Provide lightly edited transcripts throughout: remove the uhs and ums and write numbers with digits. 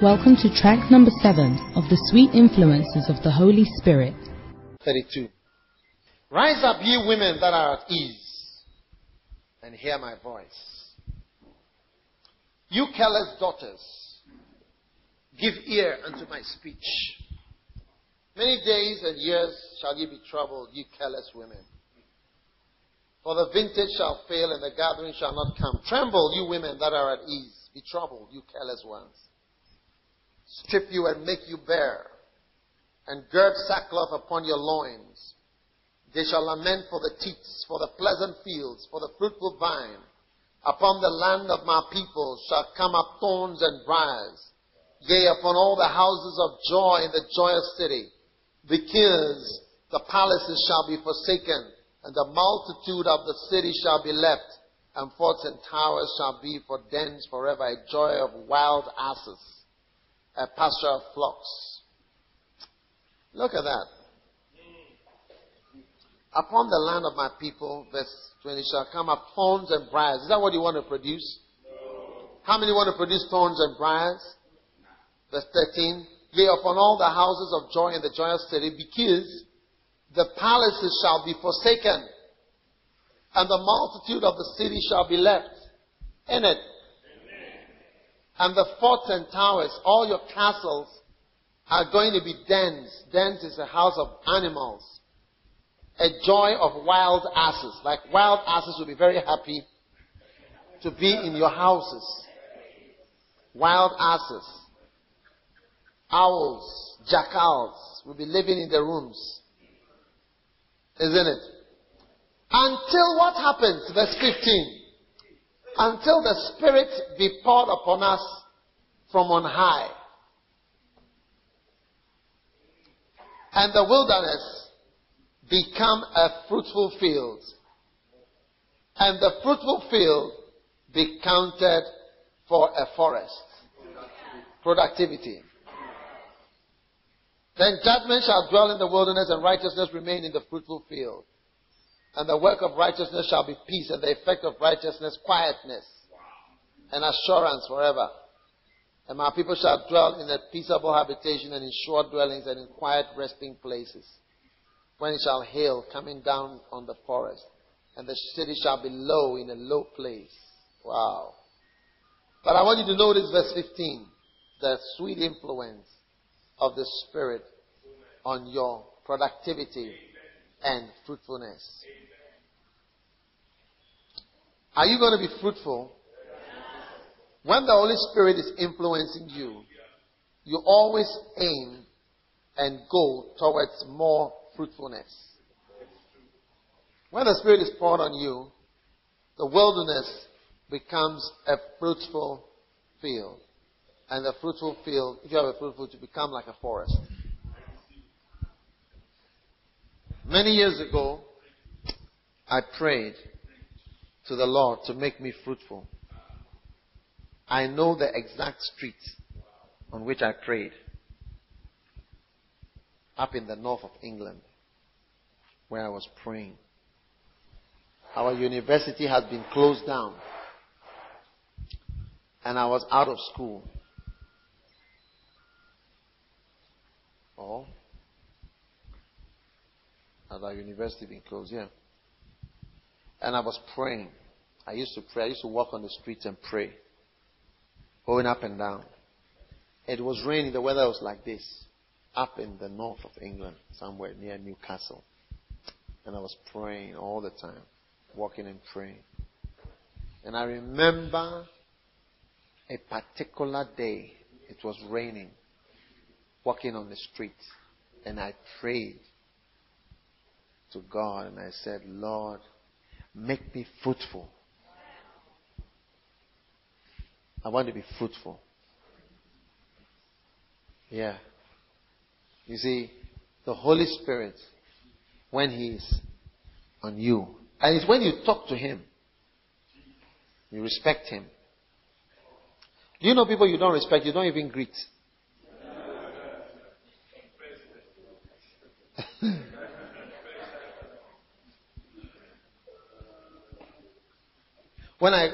Welcome to track number 7 of the Sweet Influences of the Holy Spirit. 32. Rise up, ye women that are at ease, and hear my voice. You careless daughters, give ear unto my speech. Many days and years shall ye be troubled, ye careless women. For the vintage shall fail, and the gathering shall not come. Tremble, you women that are at ease. Be troubled, you careless ones. Strip you and make you bare, and gird sackcloth upon your loins. They shall lament for the teats, for the pleasant fields, for the fruitful vine. Upon the land of my people shall come up thorns and briars, yea, upon all the houses of joy in the joyous city. Because the palaces shall be forsaken, and the multitude of the city shall be left, and forts and towers shall be for dens forever, a joy of wild asses, a pasture of flocks. Look at that. Upon the land of my people, verse 20, shall come up thorns and briars. Is that what you want to produce? No. How many want to produce thorns and briars? Verse 13, yea, upon all the houses of joy in the joyous city, because the palaces shall be forsaken, and the multitude of the city shall be left in it. Amen. And the forts and towers, all your castles, are going to be dens. Dens is a house of animals. A joy of wild asses. Like wild asses will be very happy to be in your houses. Wild asses. Owls, jackals will be living in their rooms. Isn't it? Until what happens? Verse 15. Until the Spirit be poured upon us from on high. And the wilderness become a fruitful field. And the fruitful field be counted for a forest. Productivity. Then judgment shall dwell in the wilderness, and righteousness remain in the fruitful field. And the work of righteousness shall be peace, and the effect of righteousness quietness and assurance forever. And my people shall dwell in a peaceable habitation, and in short dwellings, and in quiet resting places. When it shall hail coming down on the forest, and the city shall be low in a low place. Wow. But I want you to notice verse 15. The sweet influence of the Spirit on your productivity and fruitfulness. Are you going to be fruitful? When the Holy Spirit is influencing you, you always aim and go towards more fruitfulness. When the Spirit is poured on you, the wilderness becomes a fruitful field. And the fruitful field, if you have a fruitful field, to become like a forest. Many years ago, I prayed to the Lord to make me fruitful. I know the exact street on which I prayed, up in the north of England, where I was praying. Our university had been closed down, and I was out of school. Or at our university being closed, yeah. And I was praying. I used to pray. I used to walk on the streets and pray, going up and down. It was raining. The weather was like this, up in the north of England, somewhere near Newcastle. And I was praying all the time, walking and praying. And I remember a particular day. It was raining. Walking on the street, and I prayed to God, and I said, Lord, make me fruitful. I want to be fruitful. Yeah. You see, the Holy Spirit, when He is on you, and it's when you talk to Him, you respect Him. Do you know people you don't respect, you don't even greet?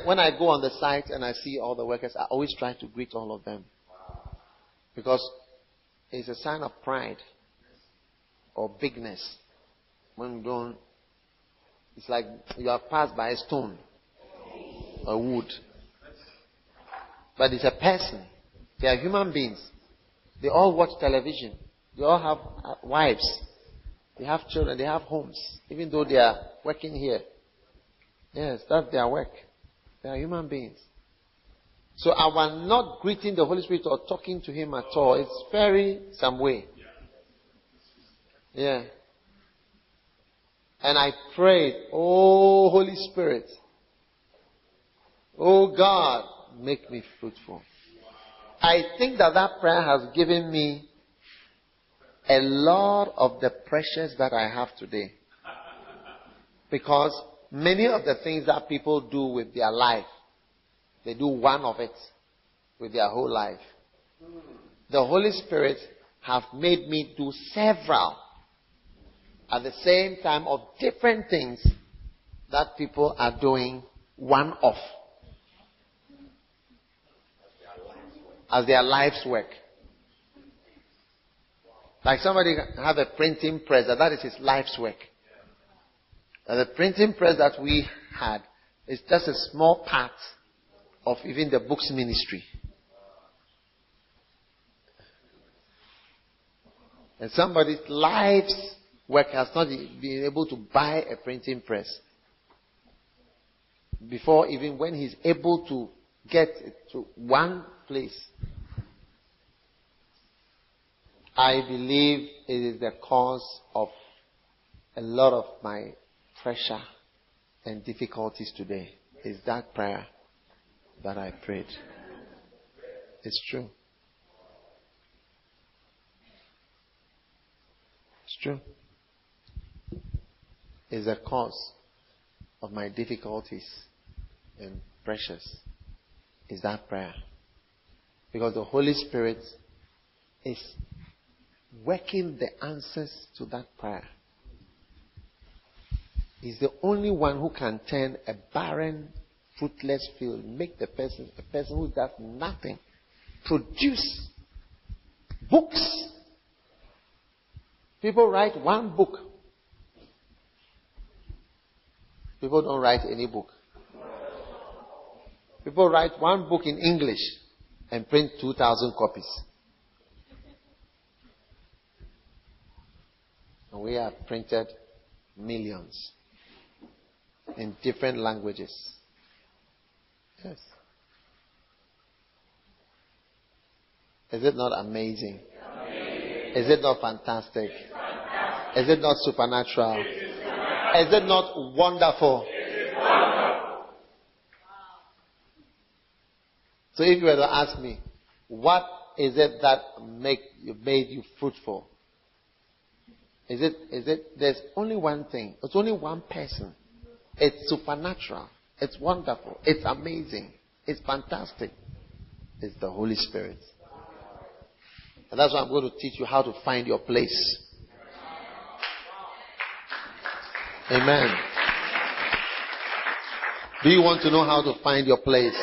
When I go on the site and I see all the workers, I always try to greet all of them. Because it's a sign of pride or bigness. When you don't, it's like you are passed by a stone or wood. But it's a person. They are human beings. They all watch television. They all have wives. They have children. They have homes. Even though they are working here. Yes, that's their work. They are human beings. So our not greeting the Holy Spirit or talking to Him at all, it's very some way. Yeah. And I prayed, oh Holy Spirit, oh God, make me fruitful. I think that that prayer has given me a lot of the pressures that I have today. Because many of the things that people do with their life, they do one of it with their whole life. The Holy Spirit have made me do several at the same time of different things that people are doing one off as their life's work. Like somebody have a printing press, that is his life's work. And the printing press that we had is just a small part of even the books ministry. And somebody's life's work has not been able to buy a printing press before even when he's able to get it to one place. I believe it is the cause of a lot of my pressure and difficulties today. Is that prayer that I prayed. It's true. It's true. It's the cause of my difficulties and pressures. Is that prayer. Because the Holy Spirit is working the answers to that prayer. He's the only one who can turn a barren, fruitless field, make a person who does nothing, produce books. People write one book. People don't write any book. People write one book in English and print 2,000 copies. And we have printed millions in different languages. Yes. Is it not amazing? Amazing. Is it not fantastic? Fantastic. Is it not supernatural? Is it not wonderful? Wonderful. So if you were to ask me, what is it that made you fruitful? Is it there's only one thing. It's only one person. It's supernatural. It's wonderful. It's amazing. It's fantastic. It's the Holy Spirit. And that's why I'm going to teach you how to find your place. Amen. Do you want to know how to find your place?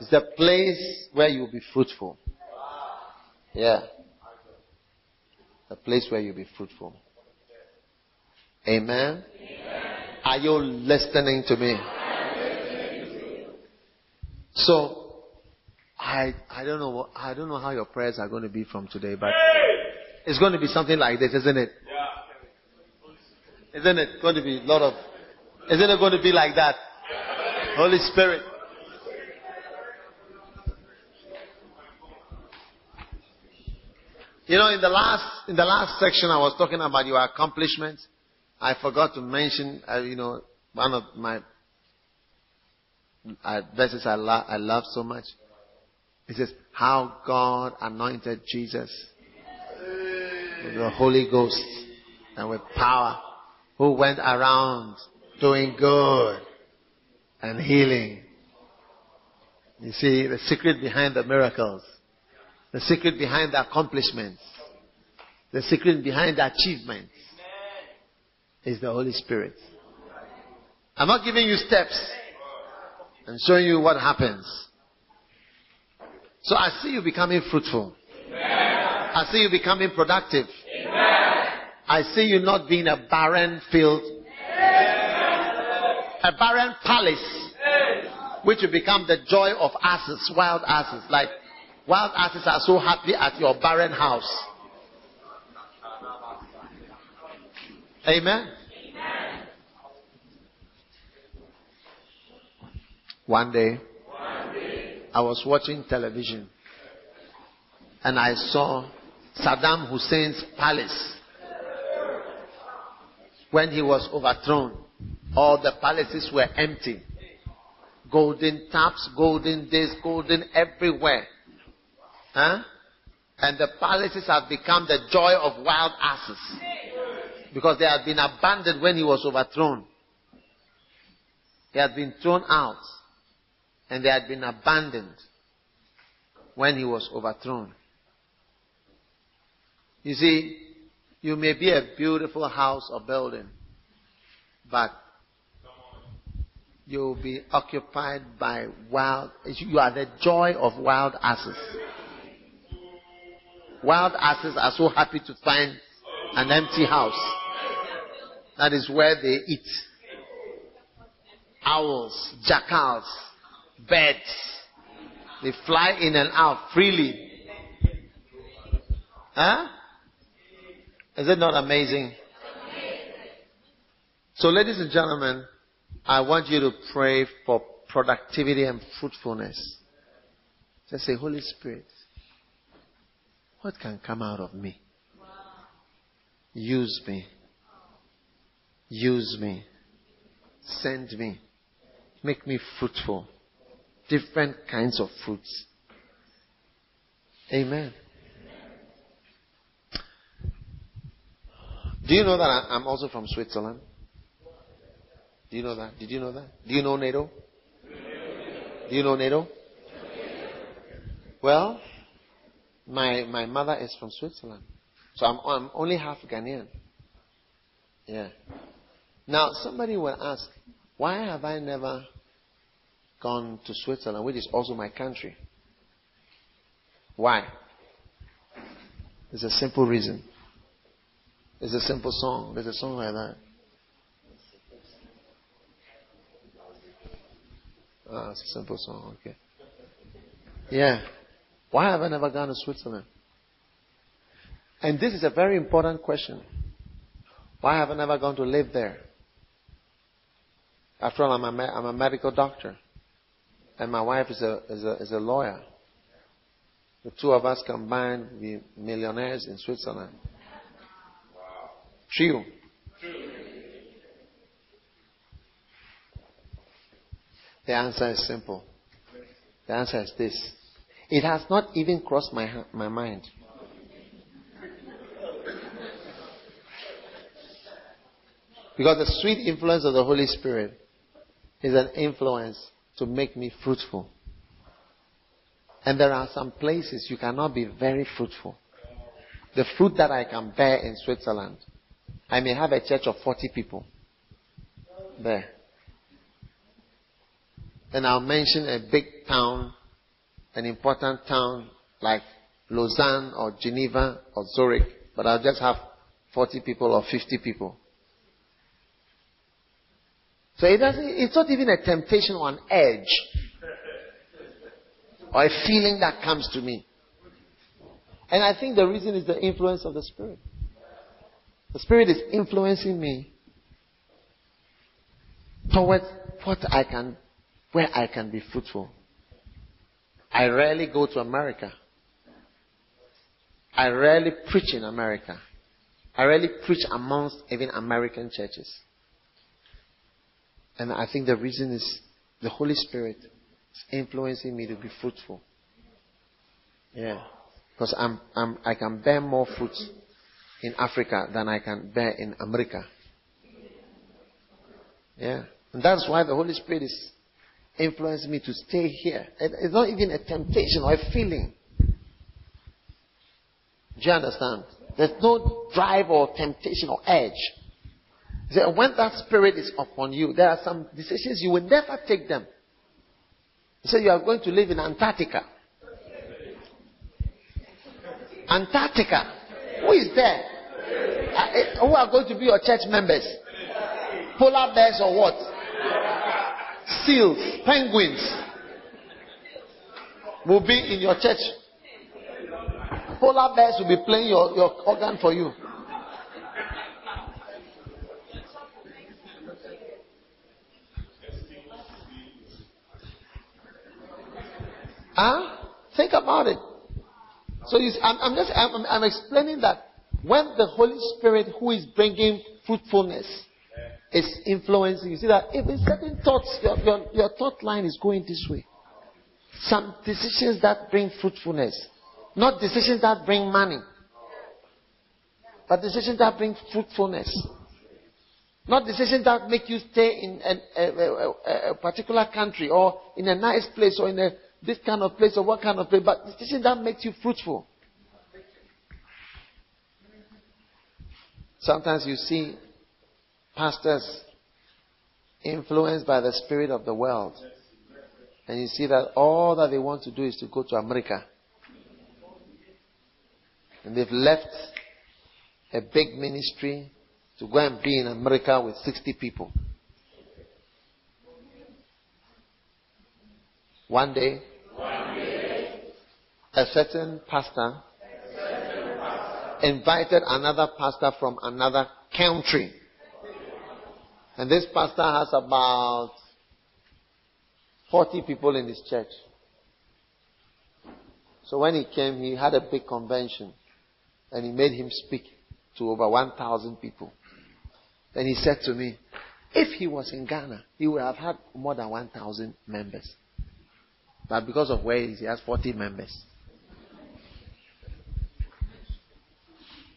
It's the place where you'll be fruitful. Yeah. The place where you'll be fruitful. Amen. Are you listening to me? So, I don't know how your prayers are going to be from today, but it's going to be something like this, isn't it? Isn't it going to be isn't it going to be like that? Holy Spirit. You know, in the last section I was talking about your accomplishments. I forgot to mention, one of my verses I love so much. It says, how God anointed Jesus with the Holy Ghost and with power, who went around doing good and healing. You see, the secret behind the miracles, the secret behind the accomplishments, the secret behind the achievements, is the Holy Spirit. I'm not giving you steps. I'm showing you what happens. So I see you becoming fruitful. I see you becoming productive. Amen. I see you not being a barren field. Amen. A barren palace. Amen. Which will become the joy of asses, wild asses. Like wild asses are so happy at your barren house. Amen. Amen. One day, I was watching television and I saw Saddam Hussein's palace. When he was overthrown, all the palaces were empty. Golden taps, golden this, golden everywhere. And the palaces have become the joy of wild asses. Because they had been abandoned when he was overthrown. He had been thrown out. And they had been abandoned when he was overthrown. You see, you may be a beautiful house or building, but you'll be occupied by wild. You are the joy of wild asses. Wild asses are so happy to find an empty house. That is where they eat. Owls, jackals, birds. They fly in and out freely. Huh? Is it not amazing? So, ladies and gentlemen, I want you to pray for productivity and fruitfulness. Just say, Holy Spirit, what can come out of me? Use me. Use me. Send me. Make me fruitful. Different kinds of fruits. Amen. Do you know that I'm also from Switzerland? Do you know that? Did you know that? Do you know NATO? Do you know NATO? Well, my mother is from Switzerland. So I'm only half Ghanaian. Yeah. Now, somebody will ask, why have I never gone to Switzerland, which is also my country? Why? There's a simple reason. There's a simple song. There's a song like that. Ah, it's a simple song. Okay. Yeah. Why have I never gone to Switzerland? And this is a very important question. Why have I never gone to live there? After all, I'm a medical doctor. And my wife is a lawyer. The two of us combined, we're millionaires in Switzerland. True. The answer is simple. The answer is this. It has not even crossed my mind. Because the sweet influence of the Holy Spirit is an influence to make me fruitful. And there are some places you cannot be very fruitful. The fruit that I can bear in Switzerland, I may have a church of 40 people there. And I'll mention a big town, an important town like Lausanne or Geneva or Zurich, but I'll just have 40 people or 50 people. So it's not even a temptation or an edge or a feeling that comes to me. And I think the reason is the influence of the Spirit. The Spirit is influencing me towards where I can be fruitful. I rarely go to America. I rarely preach in America. I rarely preach amongst even American churches. And I think the reason is the Holy Spirit is influencing me to be fruitful. Yeah. Because I can bear more fruit in Africa than I can bear in America. Yeah. And that's why the Holy Spirit is influencing me to stay here. It's not even a temptation or a feeling. Do you understand? There's no drive or temptation or edge. When that Spirit is upon you, there are some decisions you will never take them. You say you are going to live in Antarctica. Antarctica. Who is there? Who are going to be your church members? Polar bears or what? Seals, penguins will be in your church. Polar bears will be playing your organ for you. Huh? Think about it. So I'm explaining that when the Holy Spirit, who is bringing fruitfulness, is influencing, you see that even certain thoughts, your thought line is going this way. Some decisions that bring fruitfulness, not decisions that bring money, but decisions that bring fruitfulness. Not decisions that make you stay in a particular country or in a nice place or in a this kind of place or what kind of place, but decision that makes you fruitful. Sometimes you see pastors influenced by the spirit of the world, and you see that all that they want to do is to go to America, and they've left a big ministry to go and be in America with 60 people. One day, a certain pastor invited another pastor from another country. And this pastor has about 40 people in his church. So when he came, he had a big convention. And he made him speak to over 1,000 people. Then he said to me, if he was in Ghana, he would have had more than 1,000 members. But because of where he has 40 members.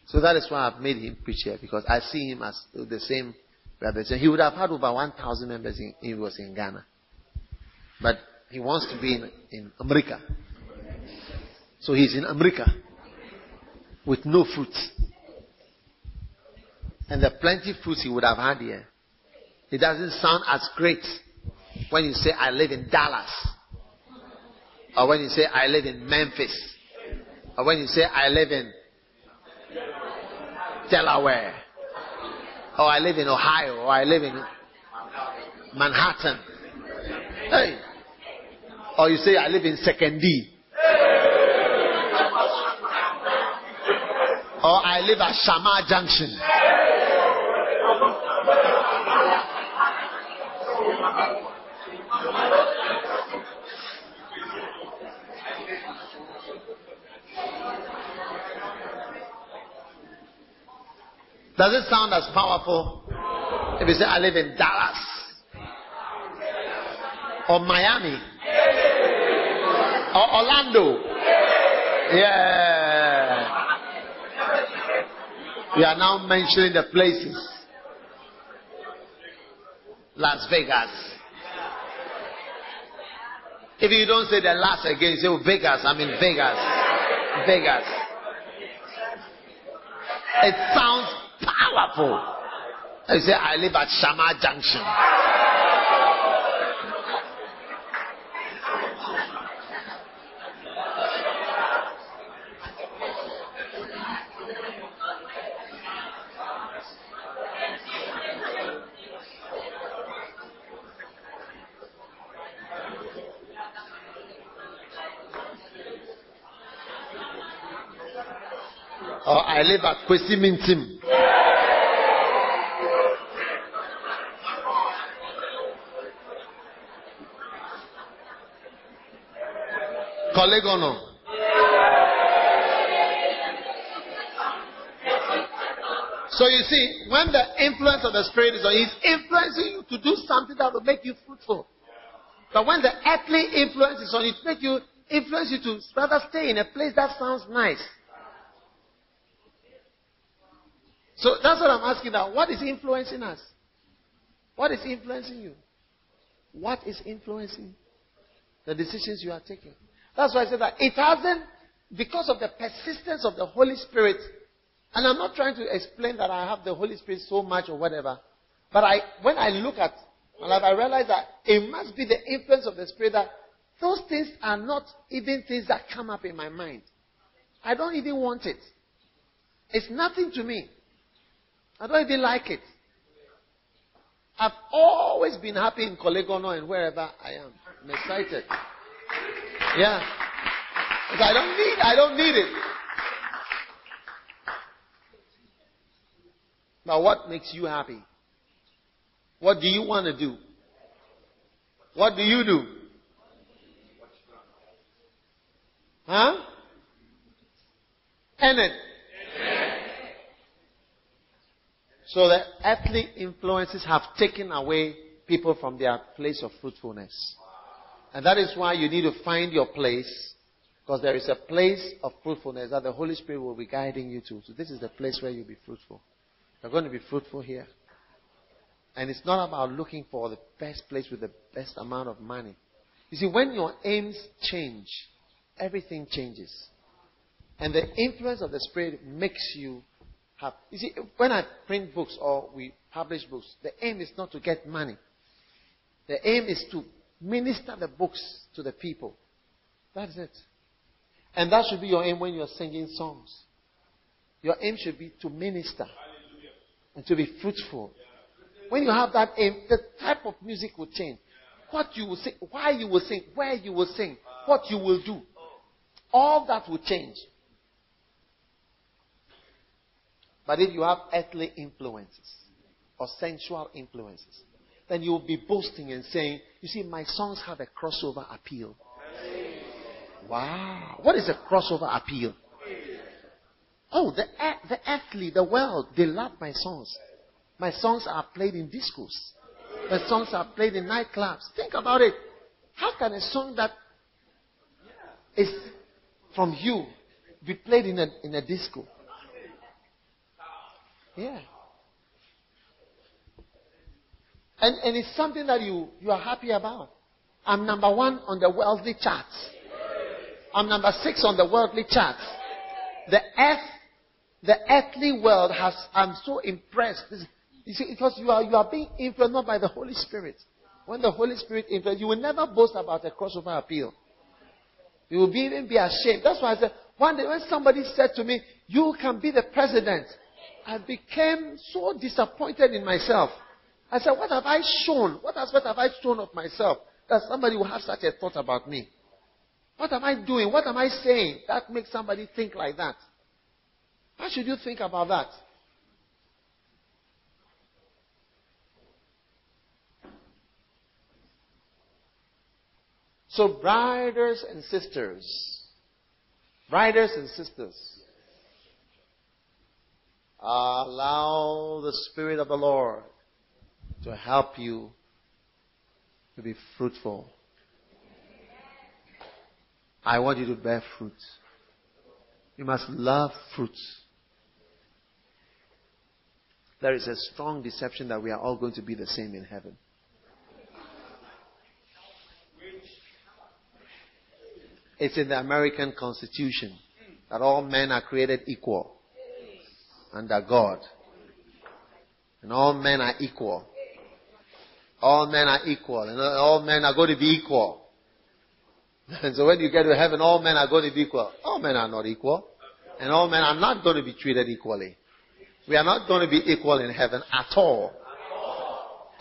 So that is why I've made him preach here, because I see him as the same. He would have had over 1,000 members if he was in Ghana. But he wants to be in America. So he's in America with no fruits. And the plenty of fruits he would have had here. It doesn't sound as great when you say, I live in Dallas. Or when you say, I live in Memphis. Or when you say, I live in Delaware. Or I live in Ohio. Or I live in Manhattan. Hey. Or you say, I live in Second D. Or I live at Shamar Junction. Does it sound as powerful? If you say, I live in Dallas or Miami or Orlando. Yeah. We are now mentioning the places. Las Vegas. If you don't say the last again, you say, oh, Vegas. I mean, Vegas. Vegas. It sounds powerful. I say, I live at Shamar Junction. Or I live at Kwesi Mintim. Legon. So you see, when the influence of the Spirit is on you, He's influencing you to do something that will make you fruitful. But when the earthly influence is on you, it influences you to rather stay in a place that sounds nice. So that's what I'm asking now. What is influencing us? What is influencing you? What is influencing the decisions you are taking? That's why I said that it hasn't, because of the persistence of the Holy Spirit, and I'm not trying to explain that I have the Holy Spirit so much or whatever, but when I look at my life, I realize that it must be the influence of the Spirit that those things are not even things that come up in my mind. I don't even want it. It's nothing to me. I don't even like it. I've always been happy in Legon and wherever I am. I'm excited. Yeah. Because I don't need it. But what makes you happy? What do you want to do? What do you do? Huh? Tenet. So the earthly influences have taken away people from their place of fruitfulness. And that is why you need to find your place, because there is a place of fruitfulness that the Holy Spirit will be guiding you to. So this is the place where you'll be fruitful. You're going to be fruitful here. And it's not about looking for the best place with the best amount of money. You see, when your aims change, everything changes. And the influence of the Spirit makes you have. You see, when I print books or we publish books, the aim is not to get money. The aim is to minister the books to the people. That's it. And that should be your aim when you're singing songs. Your aim should be to minister and to be fruitful. When you have that aim, the type of music will change. What you will sing, why you will sing, where you will sing, what you will do. All that will change. But if you have earthly influences or sensual influences, then you will be boasting and saying, you see, my songs have a crossover appeal. Wow. What is a crossover appeal? Oh, the earthly, the world, they love my songs. My songs are played in discos. My songs are played in nightclubs. Think about it. How can a song that is from you be played in a disco? Yeah. And it's something that you are happy about. I'm number one on the worldly charts. I'm number 6 on the worldly charts. The earthly world has. I'm so impressed. You see, because you are being influenced not by the Holy Spirit. When the Holy Spirit influences, you will never boast about a crossover appeal. You will even be ashamed. That's why I said one day when somebody said to me, "You can be the president," I became so disappointed in myself. I said, what have I shown? What aspect have I shown of myself that somebody will have such a thought about me? What am I doing? What am I saying that makes somebody think like that? How should you think about that? So brothers and sisters, allow the Spirit of the Lord to help you to be fruitful. I want you to bear fruit. You must love fruit. There is a strong deception that we are all going to be the same in heaven. It's in the American Constitution that all men are created equal under God. And all men are equal. All men are equal. And all men are going to be equal. And so when you get to heaven, all men are going to be equal. All men are not equal. And all men are not going to be treated equally. We are not going to be equal in heaven at all.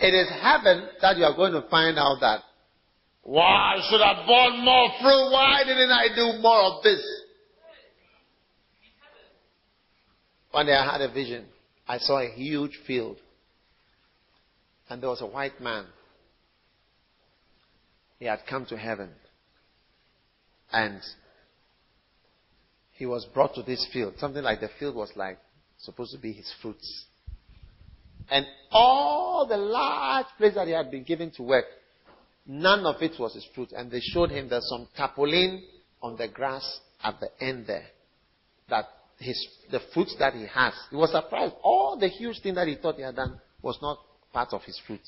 It is heaven that you are going to find out that, wow, I should have borne more fruit. Why didn't I do more of this? One day I had a vision. I saw a huge field. And there was a white man. He had come to heaven. And he was brought to this field. Something like the field was like supposed to be his fruits. And all the large place that he had been given to work, none of it was his fruit. And they showed him there's some tarpaulin on the grass at the end there. That the fruits that he has. He was surprised. All the huge thing that he thought he had done was not part of his fruit.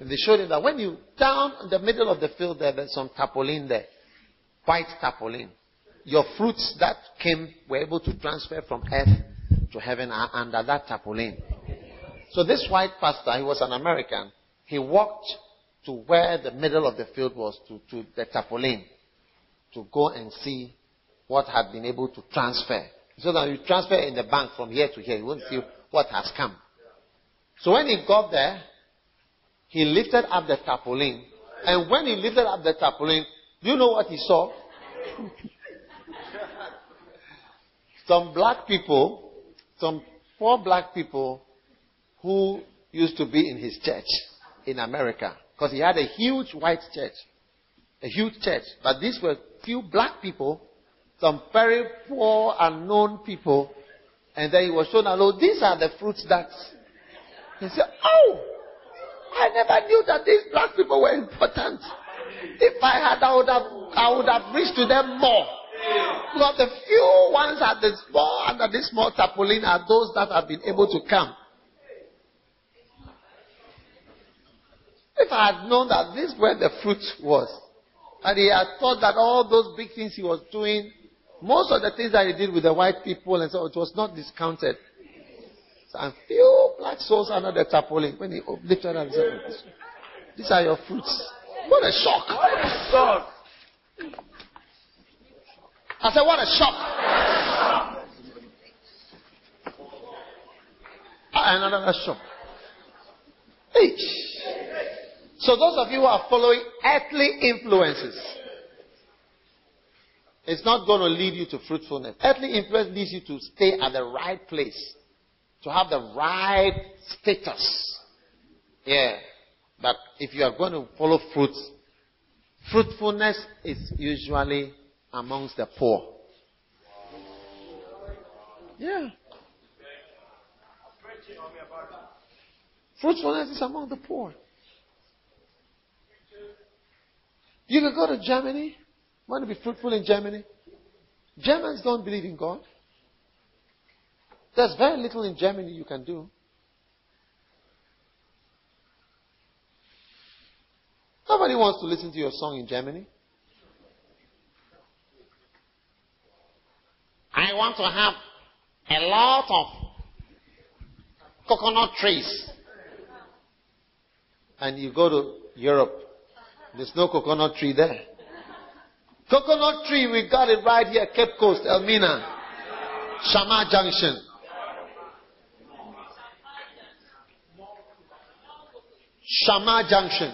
And they showed him that when you down in the middle of the field there, there's some tarpaulin there. White tarpaulin. Your fruits that came were able to transfer from earth to heaven are under that tarpaulin. So this white pastor, he was an American. He walked to where the middle of the field was to the tarpaulin to go and see what had been able to transfer. So that you transfer in the bank from here to here. You won't see what has come. So when he got there, he lifted up the tarpaulin. And when he lifted up the tarpaulin, do you know what he saw? Some black people, some poor black people who used to be in his church in America. Because he had a huge white church. A huge church. But these were few black people, some very poor, unknown people. And then he was shown, "Hello, these are the fruits that..." He said, "Oh, I never knew that these black people were important. If I had, I would have reached to them more." Because the few ones at the small, under this small tarpaulin are those that have been able to come. "If I had known that this where the fruit was," and he had thought that all those big things he was doing, most of the things that he did with the white people and so, it was not discounted. And few black souls under the tarpaulin, when he lifted up, "These are your fruits." What a shock! What a shock! I said, what a shock! And another shock. So those of you who are following earthly influences, it's not going to lead you to fruitfulness. Earthly influence leads you to stay at the right place, to have the right status. Yeah. But if you are going to follow fruits, fruitfulness is usually amongst the poor. Yeah. Fruitfulness is among the poor. You can go to Germany. Want to be fruitful in Germany? Germans don't believe in God. There's very little in Germany you can do. Nobody wants to listen to your song in Germany. "I want to have a lot of coconut trees." And you go to Europe, there's no coconut tree there. Coconut tree, we got it right here, Cape Coast, Elmina, Shamar Junction. Shamar Junction.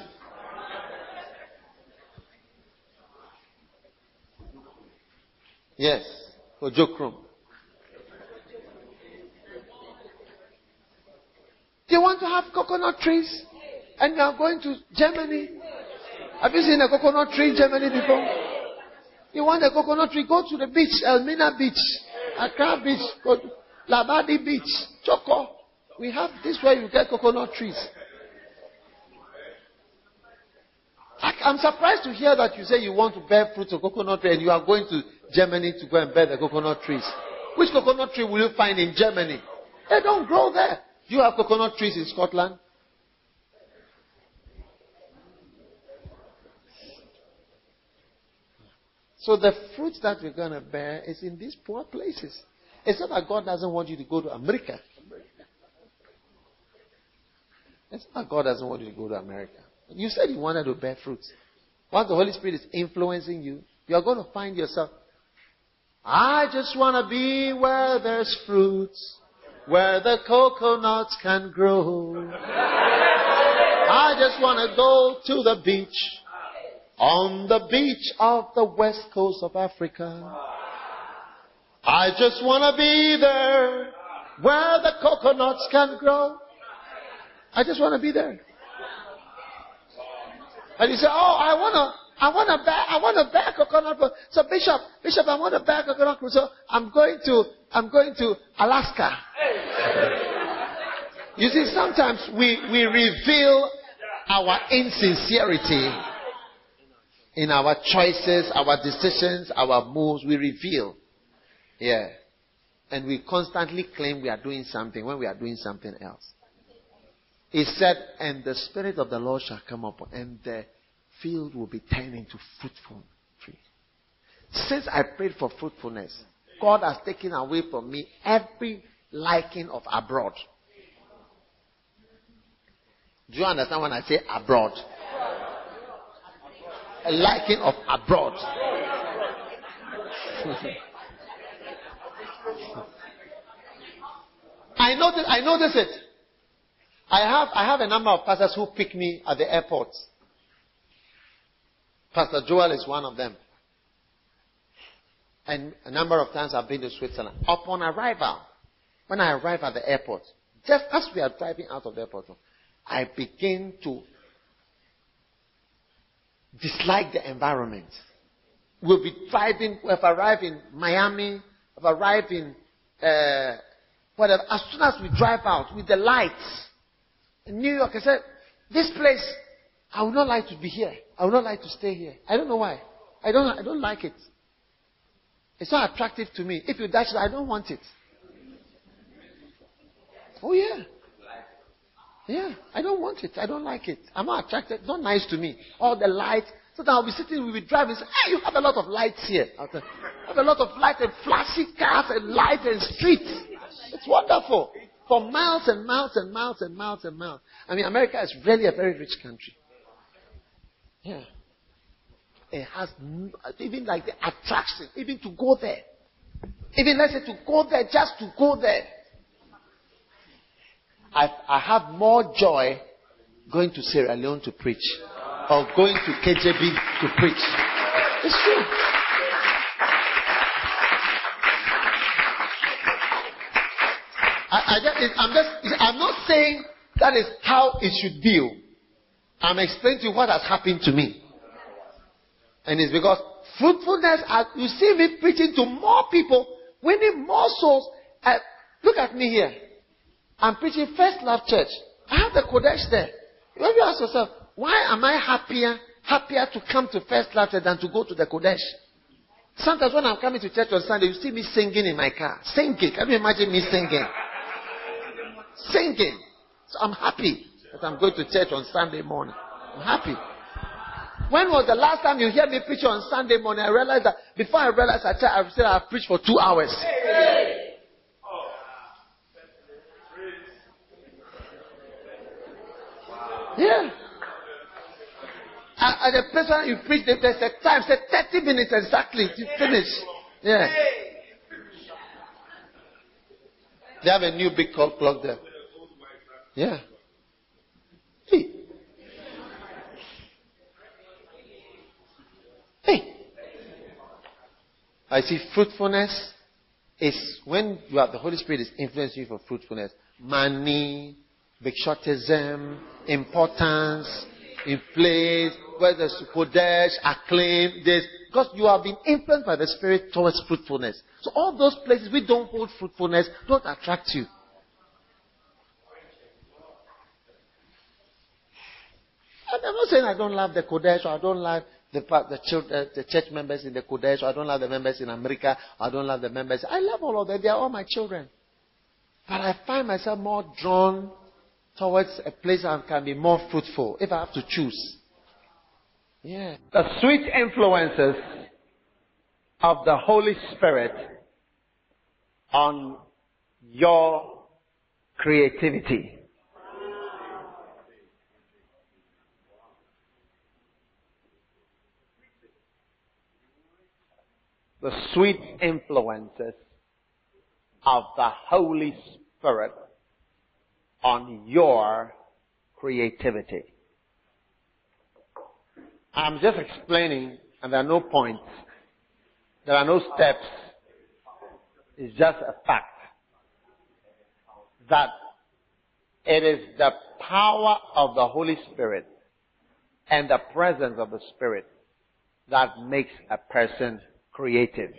Yes, Ojokrum. They want to have coconut trees, and you are going to Germany. Have you seen a coconut tree in Germany before? You want a coconut tree? Go to the beach, Elmina Beach, Accra Beach, go to Labadi Beach, Choco. We have this where you get coconut trees. I'm surprised to hear that you say you want to bear fruits of coconut tree and you are going to Germany to go and bear the coconut trees. Which coconut tree will you find in Germany? They don't grow there. Do you have coconut trees in Scotland? So the fruits that we're going to bear is in these poor places. It's not that God doesn't want you to go to America. It's not that God doesn't want you to go to America. You said you wanted to bear fruits. Once the Holy Spirit is influencing you, you are going to find yourself, "I just want to be where there's fruits, where the coconuts can grow. I just want to go to the beach, on the beach of the west coast of Africa. I just want to be there, where the coconuts can grow. I just want to be there." And you say, "Oh, I want to bear coconut fruit. So Bishop, I want to bear coconut fruit. So I'm going to Alaska." You see, sometimes we reveal our insincerity in our choices, our decisions, our moves. We reveal, yeah, and we constantly claim we are doing something when we are doing something else. He said, "And the Spirit of the Lord shall come upon, and the field will be turned into fruitful tree." Since I prayed for fruitfulness, God has taken away from me every liking of abroad. Do you understand when I say abroad? A liking of abroad. I notice it. I have a number of pastors who pick me at the airport. Pastor Joel is one of them. And a number of times I've been to Switzerland. Upon arrival, when I arrive at the airport, just as we are driving out of the airport, I begin to dislike the environment. We'll be driving, we've arrived in Miami, we've arrived in whatever. As soon as we drive out with the lights in New York, I said, this place, I would not like to be here. I would not like to stay here. I don't know why. I don't like it. It's not attractive to me. If you dash it, I don't want it. Oh yeah. Yeah, I don't want it. I don't like it. I'm not attracted. It's not nice to me. All the light. So that I'll be sitting, we'll be driving. Say, hey, you have a lot of lights here. I have a lot of light and flashy cars and light and streets. It's wonderful. For miles and miles and miles and miles and miles. I mean, America is really a very rich country. Yeah. It has even like the attraction, even to go there. Even let's say to go there, just to go there. I have more joy going to Sierra Leone to preach or going to KJB to preach. It's true. I'm not saying that is how it should be. I'm explaining to you what has happened to me. And it's because fruitfulness, you see me preaching to more people, winning more souls. Look at me here. I'm preaching First Love Church. I have the Qodesh there. You have to ask yourself, why am I happier to come to First Love Church than to go to the Qodesh? Sometimes when I'm coming to church on Sunday, you see me singing in my car. Singing. Can you imagine me singing? Singing. So I'm happy that I'm going to church on Sunday morning. I'm happy. When was the last time you hear me preach on Sunday morning? Before I realized I said I've preached for 2 hours. Hey. Yeah. At the person you preach, there's a time, say 30 minutes exactly to finish. Yeah. They have a new big clock there. Yeah. Hey. Hey. I see fruitfulness is when you have the Holy Spirit is influencing you for fruitfulness. Money, bigshottism, importance, in place, whether it's Qodesh, acclaim, this. Because you have been influenced by the Spirit towards fruitfulness. So all those places we don't hold fruitfulness don't attract you. And I'm not saying I don't love the Qodesh, or I don't love the church members in the Qodesh, or I don't love the members in America, or I don't love the members. I love all of them. They are all my children. But I find myself more drawn towards a place that can be more fruitful, if I have to choose. Yeah. The sweet influences of the Holy Spirit on your creativity. The sweet influences of the Holy Spirit on your creativity. I'm just explaining, and there are no points. There are no steps. It's just a fact that it is the power of the Holy Spirit and the presence of the Spirit that makes a person creative.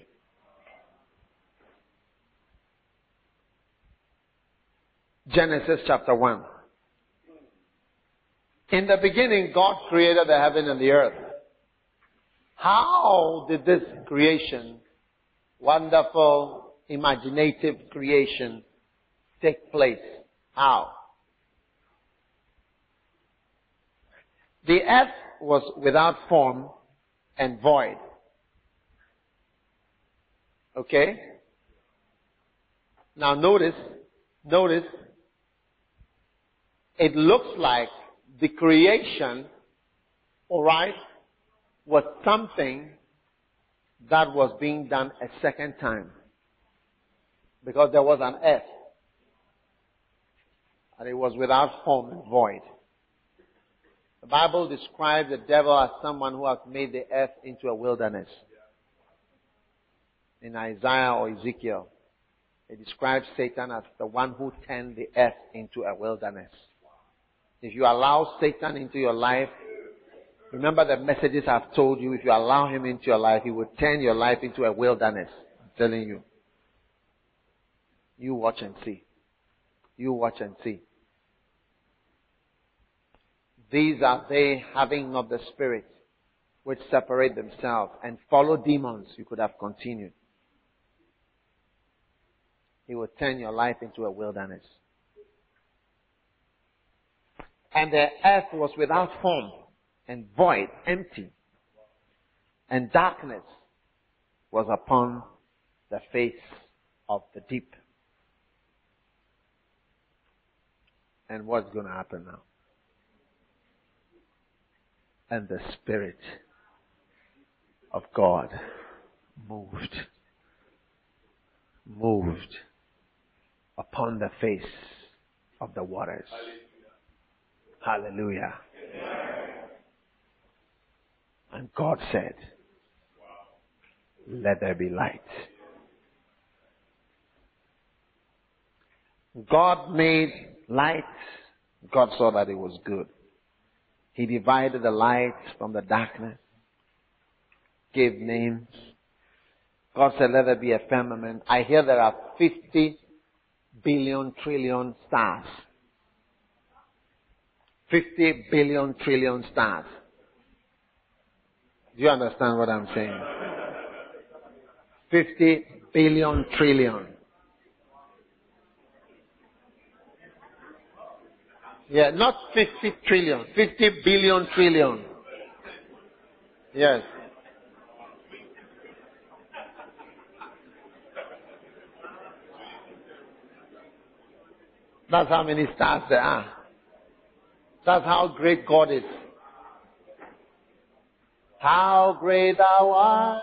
Genesis chapter 1. In the beginning, God created the heaven and the earth. How did this creation, wonderful, imaginative creation, take place? How? The earth was without form and void. Okay? Now notice, it looks like the creation, all right, was something that was being done a second time because there was an earth and it was without form and void. The Bible describes the devil as someone who has made the earth into a wilderness. In Isaiah or Ezekiel, it describes Satan as the one who turned the earth into a wilderness. If you allow Satan into your life, remember the messages I've told you, if you allow him into your life, he will turn your life into a wilderness. I'm telling you. You watch and see. You watch and see. These are they having not the Spirit, which separate themselves and follow demons. You could have continued. He will turn your life into a wilderness. And the earth was without form and void, empty. And darkness was upon the face of the deep. And what's going to happen now? And the Spirit of God moved upon the face of the waters. Hallelujah. Hallelujah. And God said, let there be light. God made light. God saw that it was good. He divided the light from the darkness, gave names. God said, let there be a firmament. I hear there are 50 billion trillion stars. 50 billion trillion stars. Do you understand what I'm saying? 50 billion trillion. Yeah, not 50 trillion. 50 billion trillion. Yes. That's how many stars there are. That's how great God is. How great thou art.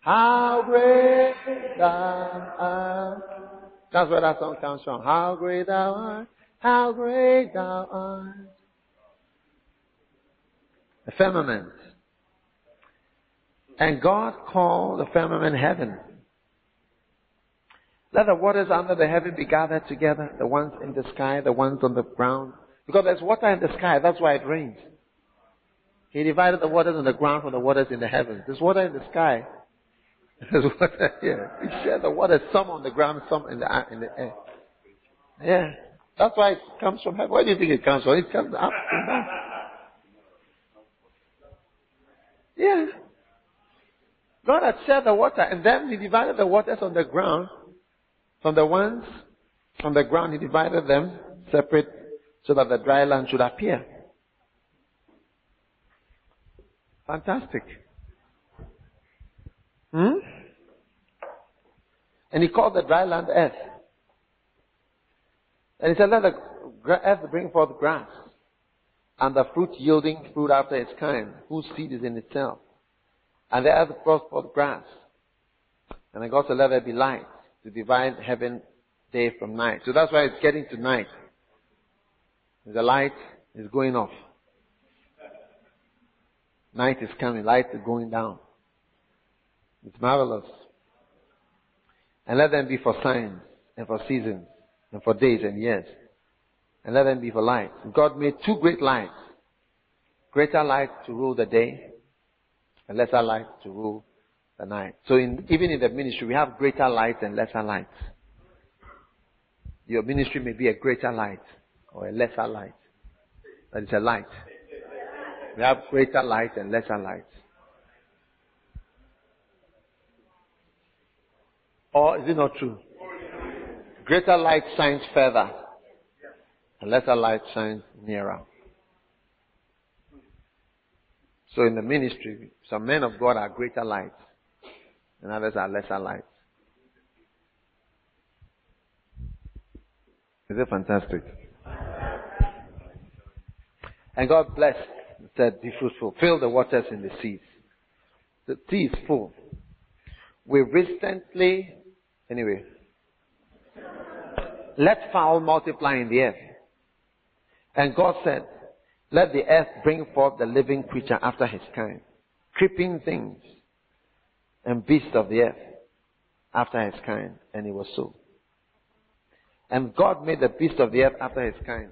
How great thou art. That's where that song comes from. How great thou art. How great thou art. The firmament. And God called the firmament heaven. Let the waters under the heaven be gathered together, the ones in the sky, the ones on the ground. Because there's water in the sky, that's why it rains. He divided the waters on the ground from the waters in the heavens. There's water in the sky. There's water here. He shared the water, some on the ground, some in the air. Yeah. That's why it comes from heaven. Where do you think it comes from? It comes up and down. Yeah. God had shared the water, and then he divided the waters on the ground. From the ones on the ground, he divided them separate so that the dry land should appear. Fantastic. And he called the dry land earth. And he said, let the earth bring forth grass, and the fruit yielding fruit after its kind, whose seed is in itself. And the earth brought forth grass. And then God said, let there be light, to divide heaven day from night. So that's why it's getting to night. The light is going off. Night is coming. Light is going down. It's marvelous. And let them be for signs, and for seasons, and for days and years. And let them be for lights. God made two great lights. Greater light to rule the day, and lesser light to rule the night. So even in the ministry, we have greater light and lesser light. Your ministry may be a greater light or a lesser light. That is a light. We have greater light and lesser light. Or is it not true? Greater light shines further, and lesser light shines nearer. So in the ministry, some men of God are greater light, and others are lesser light. Is it fantastic? And God blessed and said, be fruitful. Fill the waters in the seas. The sea is full. we recently, anyway, let fowl multiply in the earth. And God said, let the earth bring forth the living creature after his kind, creeping things and beasts of the earth after his kind. And it was so. And God made the beasts of the earth after his kind,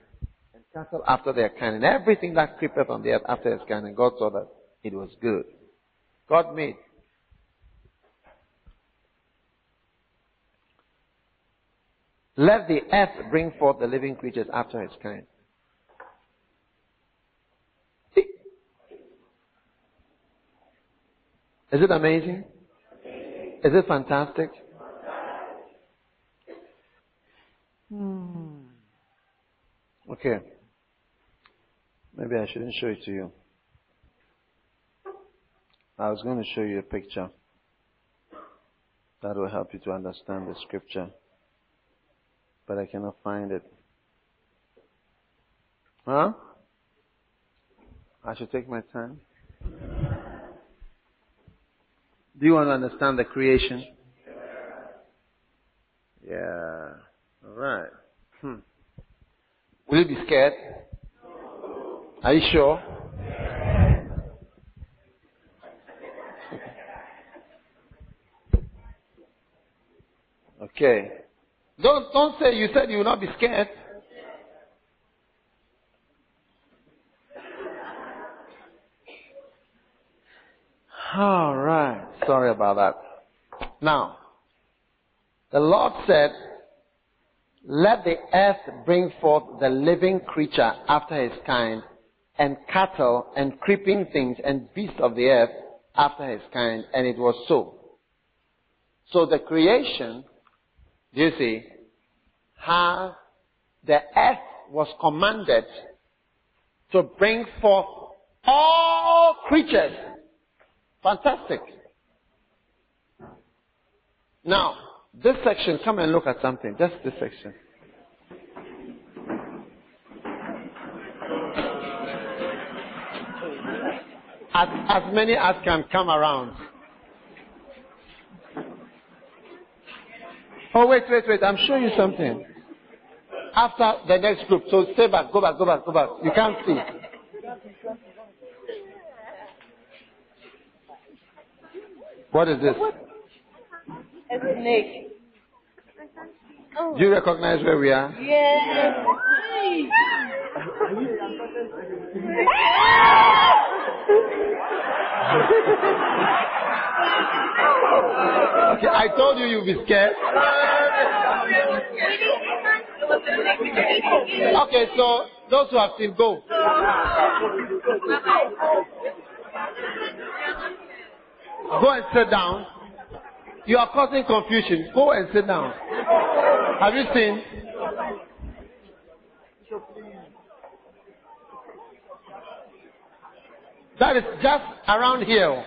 and cattle after their kind, and everything that creepeth on the earth after his kind. And God saw that it was good. God made. Let the earth bring forth the living creatures after his kind. Is it amazing? Is it fantastic? Okay. Maybe I shouldn't show it to you. I was going to show you a picture that will help you to understand the scripture, but I cannot find it. Huh? I should take my time. Do you want to understand the creation? Yeah. All right. Will you be scared? No. Are you sure? Yeah. Okay. Don't say you said you will not be scared. All right. Sorry about that. Now, the Lord said, let the earth bring forth the living creature after his kind, and cattle, and creeping things, and beasts of the earth after his kind. And it was so. So the creation, you see, how the earth was commanded to bring forth all creatures. Fantastic. Now, this section, come and look at something. Just this section. As many as can come around. Oh, wait. I'm showing you something. After the next group. So stay back, go back. You can't see. What is this? A snake. Do you recognize where we are? Yes. Okay, I told you'd be scared. Okay, so those who have seen, go. Go and sit down. You are causing confusion. Go and sit down. Have you seen? That is just around here.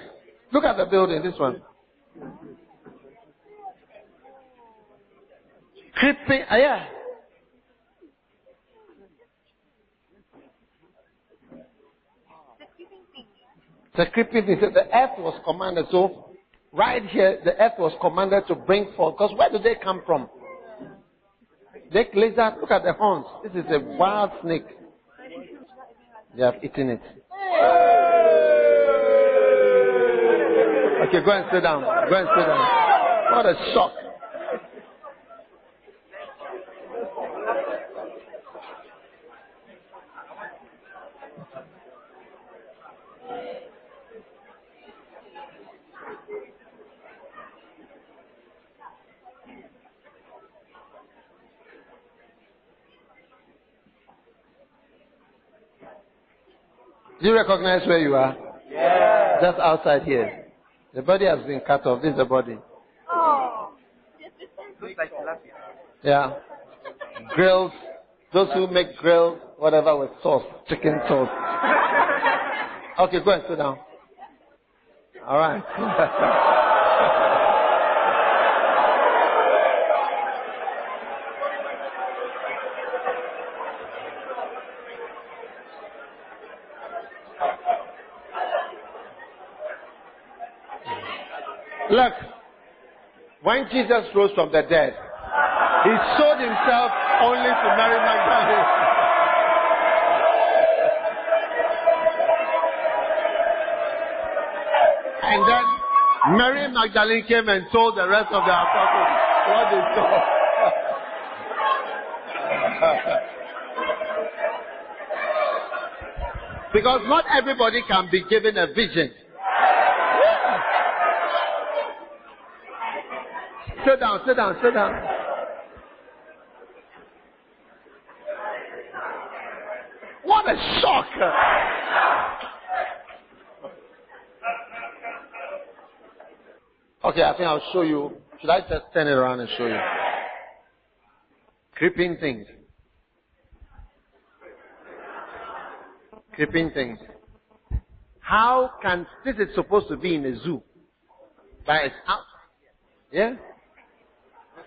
Look at the building, this one. Creeping, yeah. The creeping thing. The earth was commanded. So right here, the earth was commanded to bring forth. Because where do they come from? They lizard. Look at the horns. This is a wild snake. They have eaten it. Okay, go and sit down. What a shock. Do you recognize where you are? Yes. Just outside here. The body has been cut off. This is the body. Oh. Looks like tilapia. Yeah. Grilled. Those who make grilled, whatever with sauce. Chicken sauce. Okay, go and sit down. All right. Look, When Jesus rose from the dead, he showed himself only to Mary Magdalene. And then Mary Magdalene came and told the rest of the apostles what they saw. Because not everybody can be given a vision. Sit down. What a shock! Okay, I think I'll show you. Should I just turn it around and show you? Creeping things. How can this is supposed to be in a zoo? But it's out. Yeah?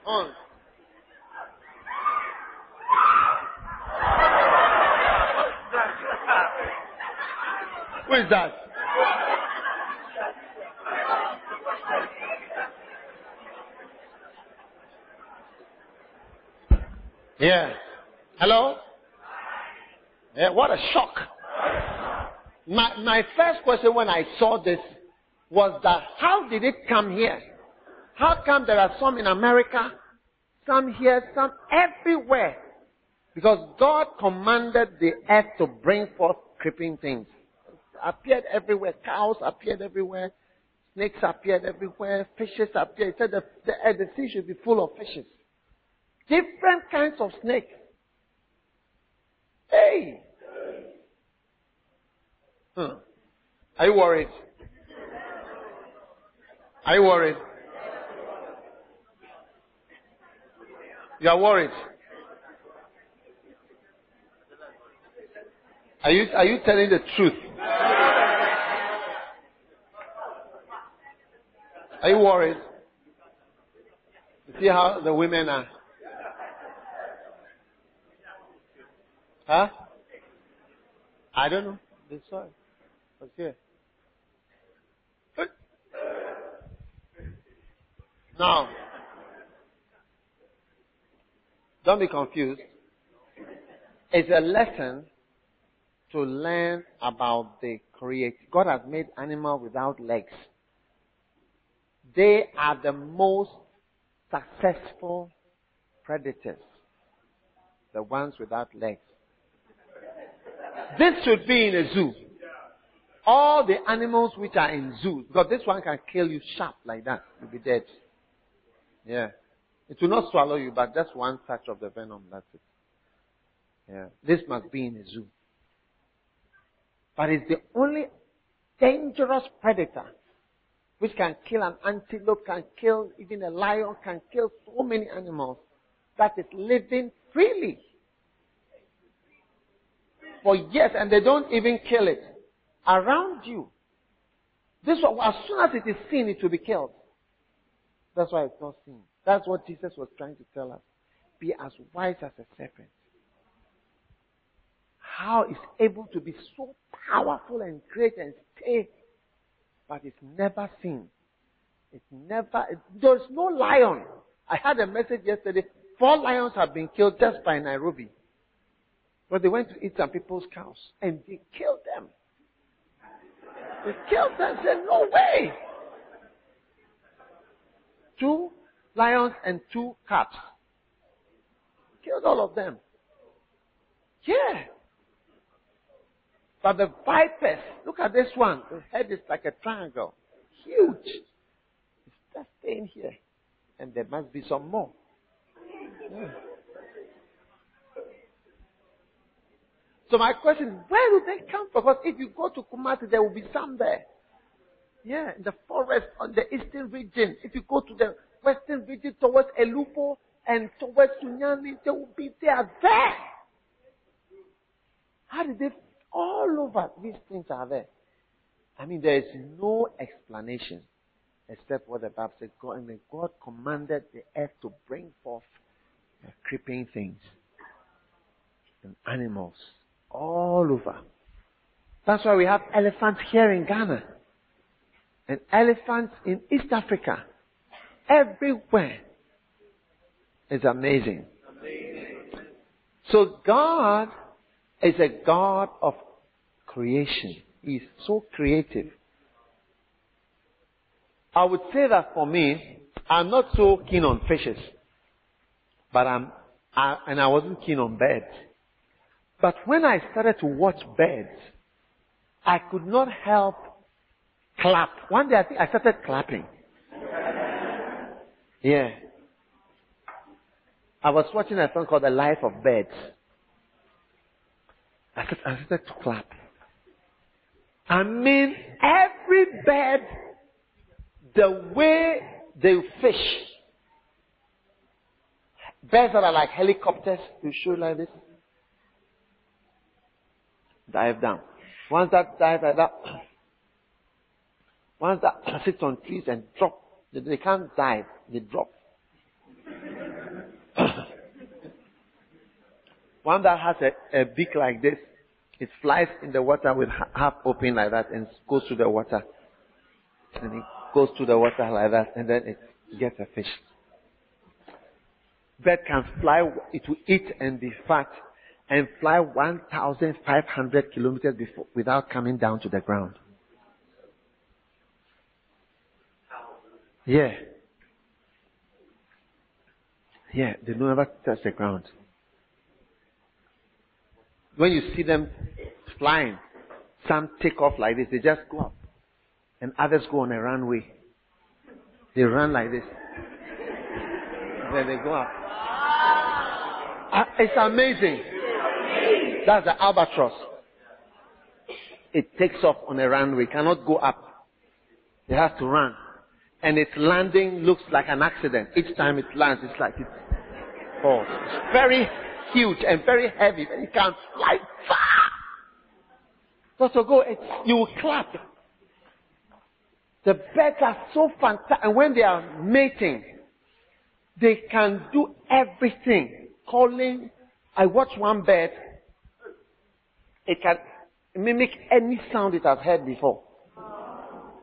On. Who is that? Yeah. Hello? Yeah, what a shock. My first question when I saw this was that how did it come here? How come there are some in America, some here, some everywhere? Because God commanded the earth to bring forth creeping things. It appeared everywhere. Cows appeared everywhere. Snakes appeared everywhere. Fishes appeared. He said the sea should be full of fishes. Different kinds of snakes. Hey! Are you worried? You are worried. Are you telling the truth? Are you worried? You see how the women are? Huh? I don't know. They saw it. What's here? Now. Don't be confused. It's a lesson to learn about the Creator. God has made animals without legs. They are the most successful predators. The ones without legs. This should be in a zoo. All the animals which are in zoos, because this one can kill you sharp like that. You'll be dead. Yeah. It will not swallow you, but just one touch of the venom, that's it. Yeah. This must be in a zoo. But it's the only dangerous predator which can kill an antelope, can kill even a lion, can kill so many animals that is living freely for years, and they don't even kill it around you. This one, as soon as it is seen, it will be killed. That's why it's not seen. That's what Jesus was trying to tell us. Be as wise as a serpent. How it's able to be so powerful and great and stay, but it's never seen. There's no lion. I had a message yesterday. 4 lions have been killed just by Nairobi. But they went to eat some people's cows and they killed them. Said, no way. 2 lions and 2 cubs. Killed all of them. Yeah. But the vipers, look at this one. The head is like a triangle. Huge. It's just staying here. And there must be some more. Yeah. So my question is, where do they come from? Because if you go to Kumasi, there will be some there. Yeah, in the forest, on the eastern region. If you go to the western region, towards Elupo and towards Sunyani, they are there. All over, these things are there. I mean, there is no explanation except what the Bible said. God commanded the earth to bring forth creeping things and animals all over. That's why we have elephants here in Ghana and elephants in East Africa everywhere. It's amazing. So God is a God of creation. He's so creative. I would say that for me, I'm not so keen on fishes. But I wasn't keen on birds. But when I started to watch birds, I could not help clap. One day I think I started clapping. Yeah. I was watching a film called The Life of Birds. I started to clap. I mean, every bird, the way they fish. Birds that are like helicopters, you shoot like this. Dive down. Once that dive like that, once that sits on trees and drop, they can't dive, they drop. One that has a beak like this, it flies in the water with half open like that and goes through the water. And it goes through the water like that and then it gets a fish. Bird can fly, it will eat and be fat and fly 1,500 kilometers before, without coming down to the ground. Yeah. Yeah, they don't ever touch the ground. When you see them flying, some take off like this. They just go up. And others go on a runway. They run like this. Then they go up. It's amazing. That's the albatross. It takes off on a runway. It cannot go up. It has to run. And its landing looks like an accident. Each time it lands, it's like it falls. It's very huge and very heavy, and it can fly far. So go, you will clap. The birds are so fantastic, and when they are mating, they can do everything. Calling, I watch one bird. It can mimic any sound it has heard before.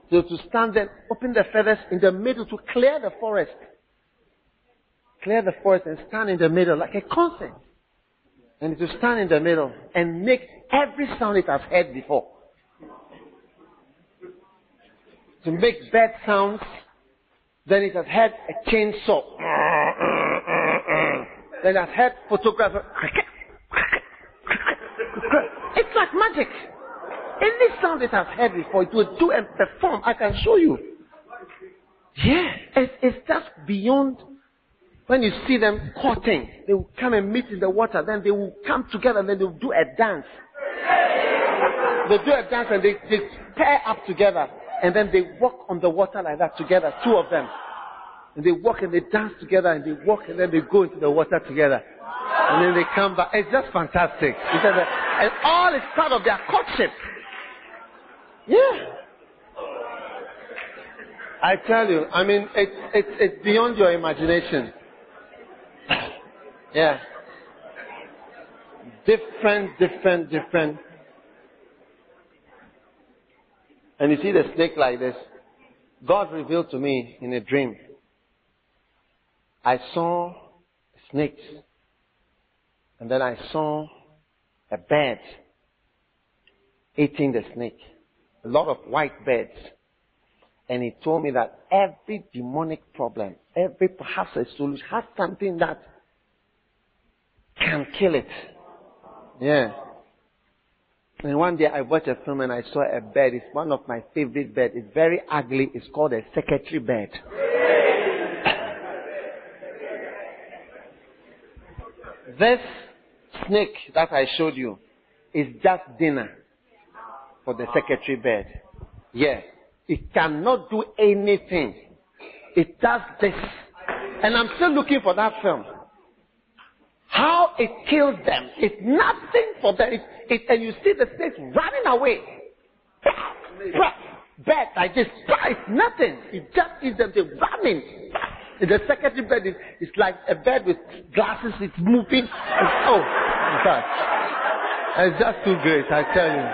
So to stand there, open the feathers in the middle to clear the forest. Clear the forest and stand in the middle like a concert. And to stand in the middle and make every sound it has heard before. To make bad sounds, then it has heard a chainsaw. Then it has heard photographer. It's like magic. Any sound it has heard before, it will do and perform. I can show you. Yeah, it's just beyond. When you see them courting, they will come and meet in the water, then they will come together and then they will do a dance. They do a dance and they pair up together and then they walk on the water like that together, two of them. And they walk and they dance together and they walk and then they go into the water together. And then they come back. It's just fantastic. And all is part of their courtship. Yeah. I tell you, I mean, it's beyond your imagination. Yeah. Different. And you see the snake like this. God revealed to me in a dream. I saw snakes. And then I saw a bird eating the snake. A lot of white birds. And he told me that every demonic problem, every perhaps a solution, has something that can kill it. Yeah. And one day I watched a film and I saw a bird. It's one of my favorite birds. It's very ugly. It's called a secretary bird. This snake that I showed you is just dinner for the secretary bird. Yeah. It cannot do anything. It does this. And I'm still looking for that film. How it kills them. It's nothing for them. And you see the snakes running away. Bird like this. It's nothing. It just is them. They're running. The secretary bird is like a bird with glasses. It's moving. It's just too great, I tell you.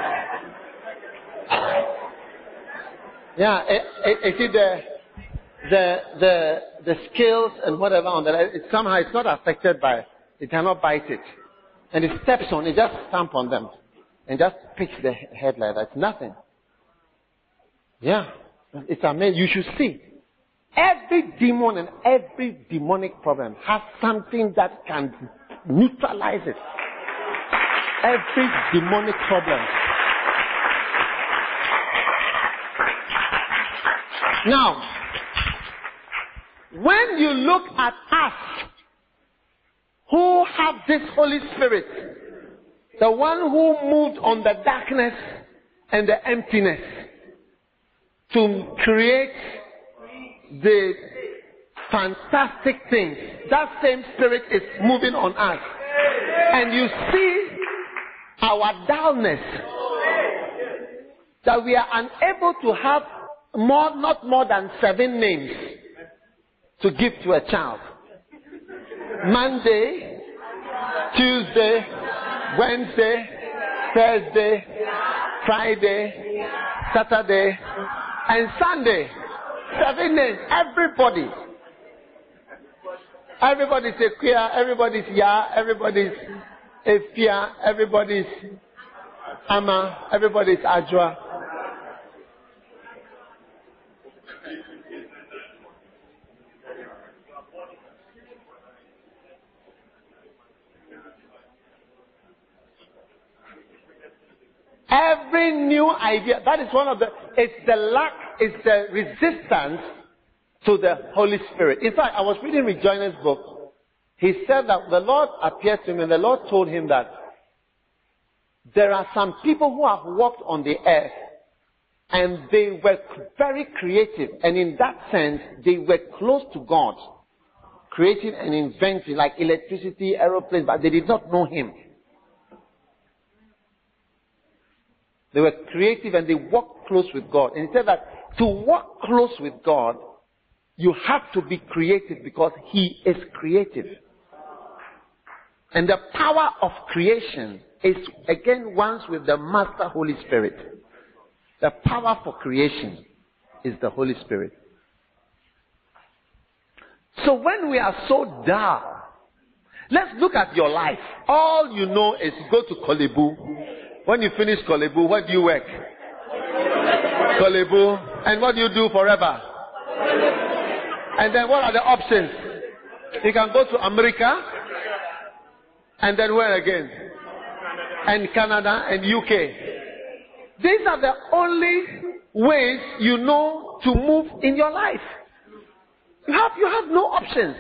Yeah, you see the scales and whatever on that, somehow it's not affected by it. It cannot bite it. And it steps on, it just stamps on them. And just picks the head like that. It's nothing. Yeah. It's amazing. You should see. Every demon and every demonic problem has something that can neutralize it. Every demonic problem. Now, when you look at us, who have this Holy Spirit, the one who moved on the darkness and the emptiness to create the fantastic things, that same Spirit is moving on us. And you see our dullness, that we are unable to have not more than 7 names to give to a child. Monday, Tuesday, Wednesday, Thursday, Friday, Saturday, and Sunday. 7 names. Everybody. Everybody's Equia, everybody's Ya, everybody's Efia, everybody's Ama, everybody's Ajwa. Every new idea, that is one of the, it's the lack, it's the resistance to the Holy Spirit. In fact, I was reading Rejoiner's book. He said that the Lord appeared to him and the Lord told him that there are some people who have walked on the earth and they were very creative, and in that sense, they were close to God, creating and inventing like electricity, aeroplanes, but they did not know Him. They were creative and they walked close with God. And he said that to walk close with God, you have to be creative because He is creative. And the power of creation is again once with the Master Holy Spirit. The power for creation is the Holy Spirit. So when we are so dull, let's look at your life. All you know is go to Qorle Bu. When you finish Qorle Bu, where do you work? Qorle Bu. And what do you do forever? And then what are the options? You can go to America. And then where again? And Canada and UK. These are the only ways you know to move in your life. You have no options.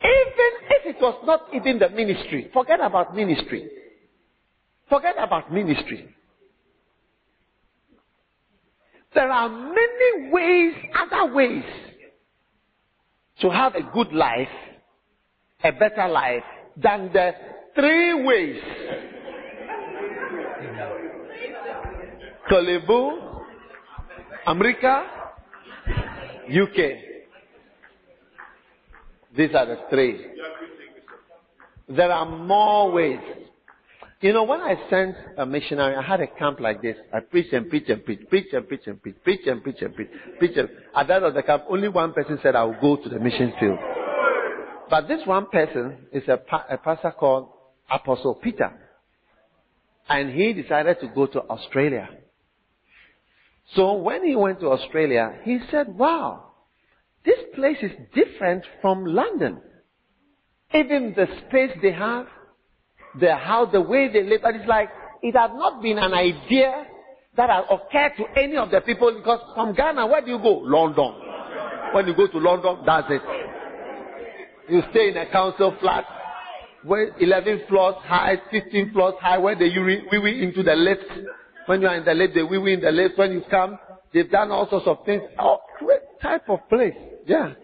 Even if it was not even the ministry. Forget about ministry. There are many ways, other ways, to have a good life, a better life, than the 3 ways. Qorle Bu, America, UK. These are the 3. There are more ways. You know, when I sent a missionary, I had a camp like this. I preached and preached. At the end of the camp, only one person said, I will go to the mission field. But this one person is a pastor called Apostle Peter. And he decided to go to Australia. So when he went to Australia, he said, wow, this place is different from London. Even the space they have, the how, the way they live, and it's like it had not been an idea that had occurred to any of the people, because from Ghana, where do you go? London. When you go to London, that's it. You stay in a council flat, 11 floors high, 15 floors high, where they wee-wee into the lift. When you are in the lift, they wee-wee in the lift. When you come, they've done all sorts of things. Oh, great type of place. Yeah.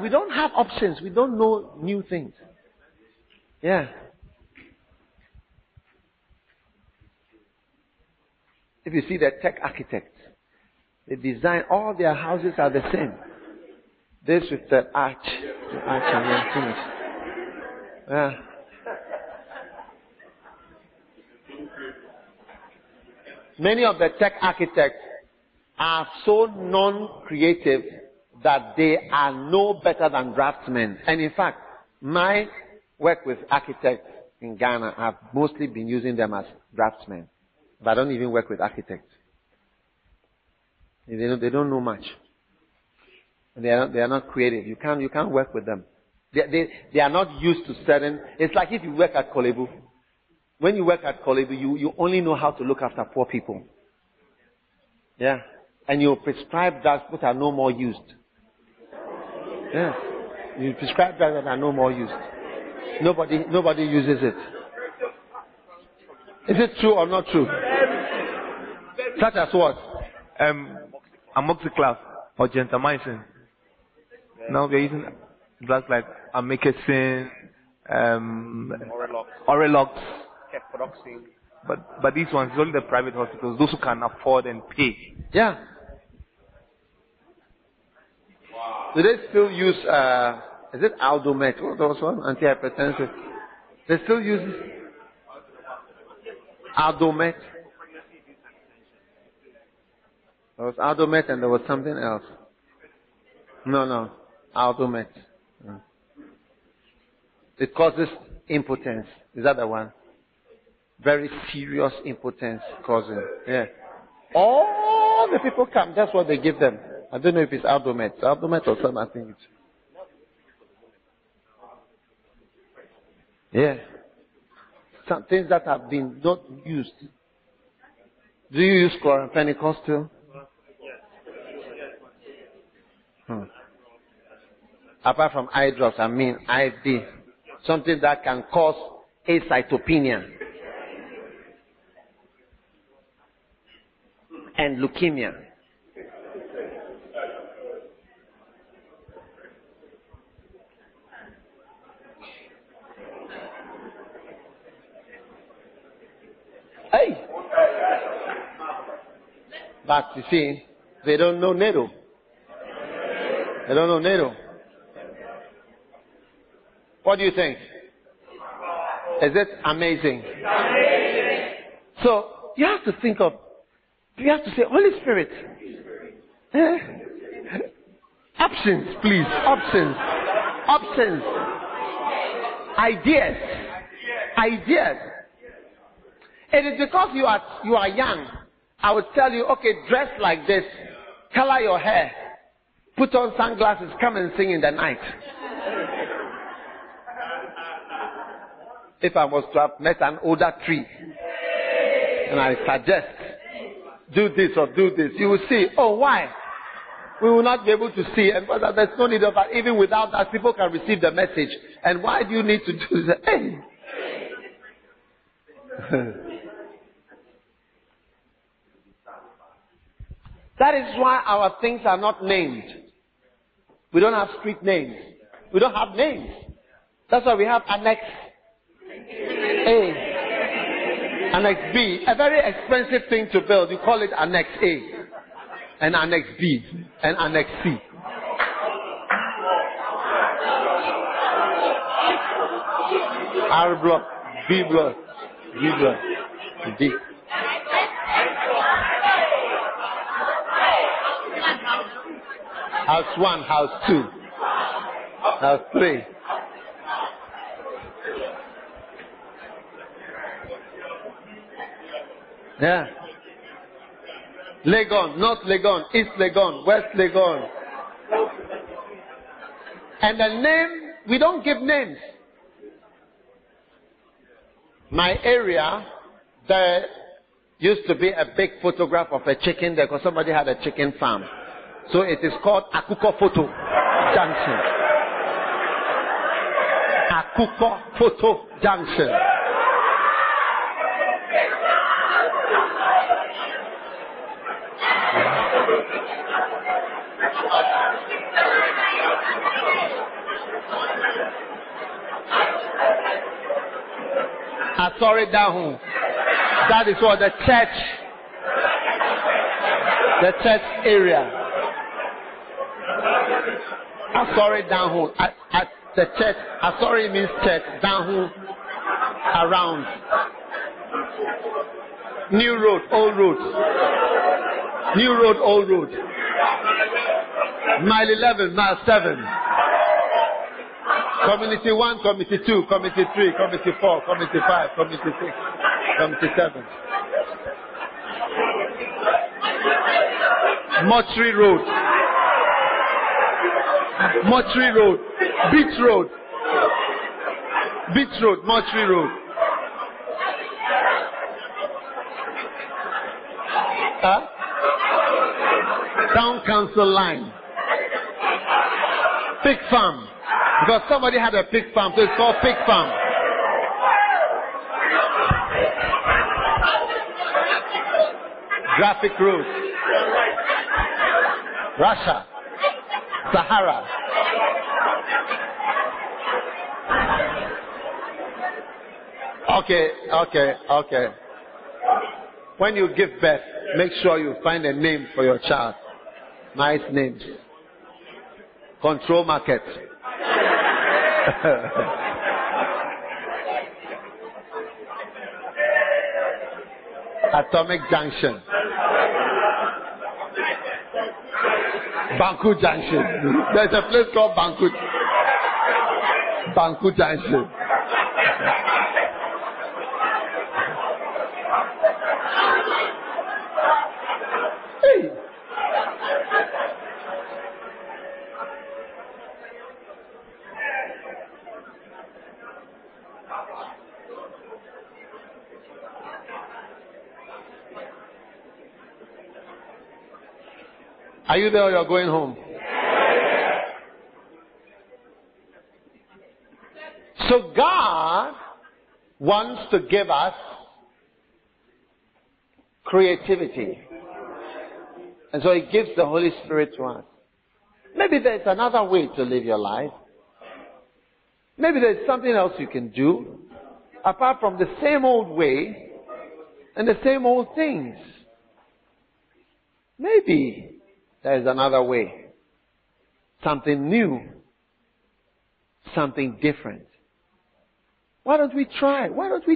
We don't have options. We don't know new things. Yeah. If you see the tech architects, they design all their houses are the same. This with the arch and then finish. Yeah. Many of the tech architects are so non-creative that they are no better than draftsmen. And in fact, my work with architects in Ghana, I've mostly been using them as draftsmen. But I don't even work with architects. They don't know much. They are not creative. You can't work with them. They are not used to certain. It's like if you work at Korle Bu. When you work at Korle Bu, you only know how to look after poor people. Yeah. And you prescribe drugs that are no more used. Yeah. You prescribe drugs that are no more used. Nobody uses it. Is it true or not true? Such as what? Amoxiclav or gentamicin. Now they're using drugs like amikacin, Oralox, cefuroxime. But these ones, only the private hospitals, those who can afford and pay. Yeah. Wow. Do they still use, is it Aldomet? What was one? Antihypertensive. They still use Aldomet. There was Aldomet and there was something else. No. Aldomet. No. It causes impotence. Is that the one? Very serious impotence causing. Yeah. All the people come. That's what they give them. I don't know if it's Aldomet. Aldomet or something, I think it's. Yeah. Some things that have been not used. Do you use chloramphenicol? Apart from eye drops, I mean IV. Something that can cause acytopenia and leukemia. Hey! But you see, they don't know NATO. They don't know NATO. What do you think? Is it amazing? So, you have to think of, you have to say, Holy Spirit. Options, please. Options. Ideas. It is because you are young. I would tell you, okay, dress like this. Color your hair. Put on sunglasses. Come and sing in the night. If I was to have met an older tree, and I suggest, do this or do this, you will see. Oh, why? We will not be able to see. And there's no need of that. Even without that, people can receive the message. And why do you need to do that? Hey. That is why our things are not named. We don't have street names. We don't have names. That's why we have Annex A. Annex B, a very expensive thing to build. You call it Annex A, and Annex B, and Annex C. R block, B block, D block, D. House 1, House 2, House 3. Yeah. Legon, North Legon, East Legon, West Legon. And the name, we don't give names. My area, there used to be a big photograph of a chicken there because somebody had a chicken farm. So it is called Akukofoto Junction. Akukofoto Junction. Asori down. That is what the church area. Asori down. At the church, Asori means church. Down around. New road, old road. New road, old road. Mile 11, mile 7. Community 1, community 2, community 3, community 4, community 5, community 6, community 7. Mortry Road. Mortry Road. Beach Road. Beach Road, Mortry Road. Huh? Town Council Line. Pig Farm. Because somebody had a pig farm, so it's called Pig Farm. Graphic Road. Russia. Sahara. Okay. When you give birth, make sure you find a name for your child. Nice names. Control market. Atomic Junction. Banku Junction. There's a place called Banku Junction. Are you there or you're going home? Yeah. So God wants to give us creativity. And so He gives the Holy Spirit to us. Maybe there's another way to live your life. Maybe there's something else you can do apart from the same old way and the same old things. Maybe there is another way. Something new. Something different. Why don't we try? That's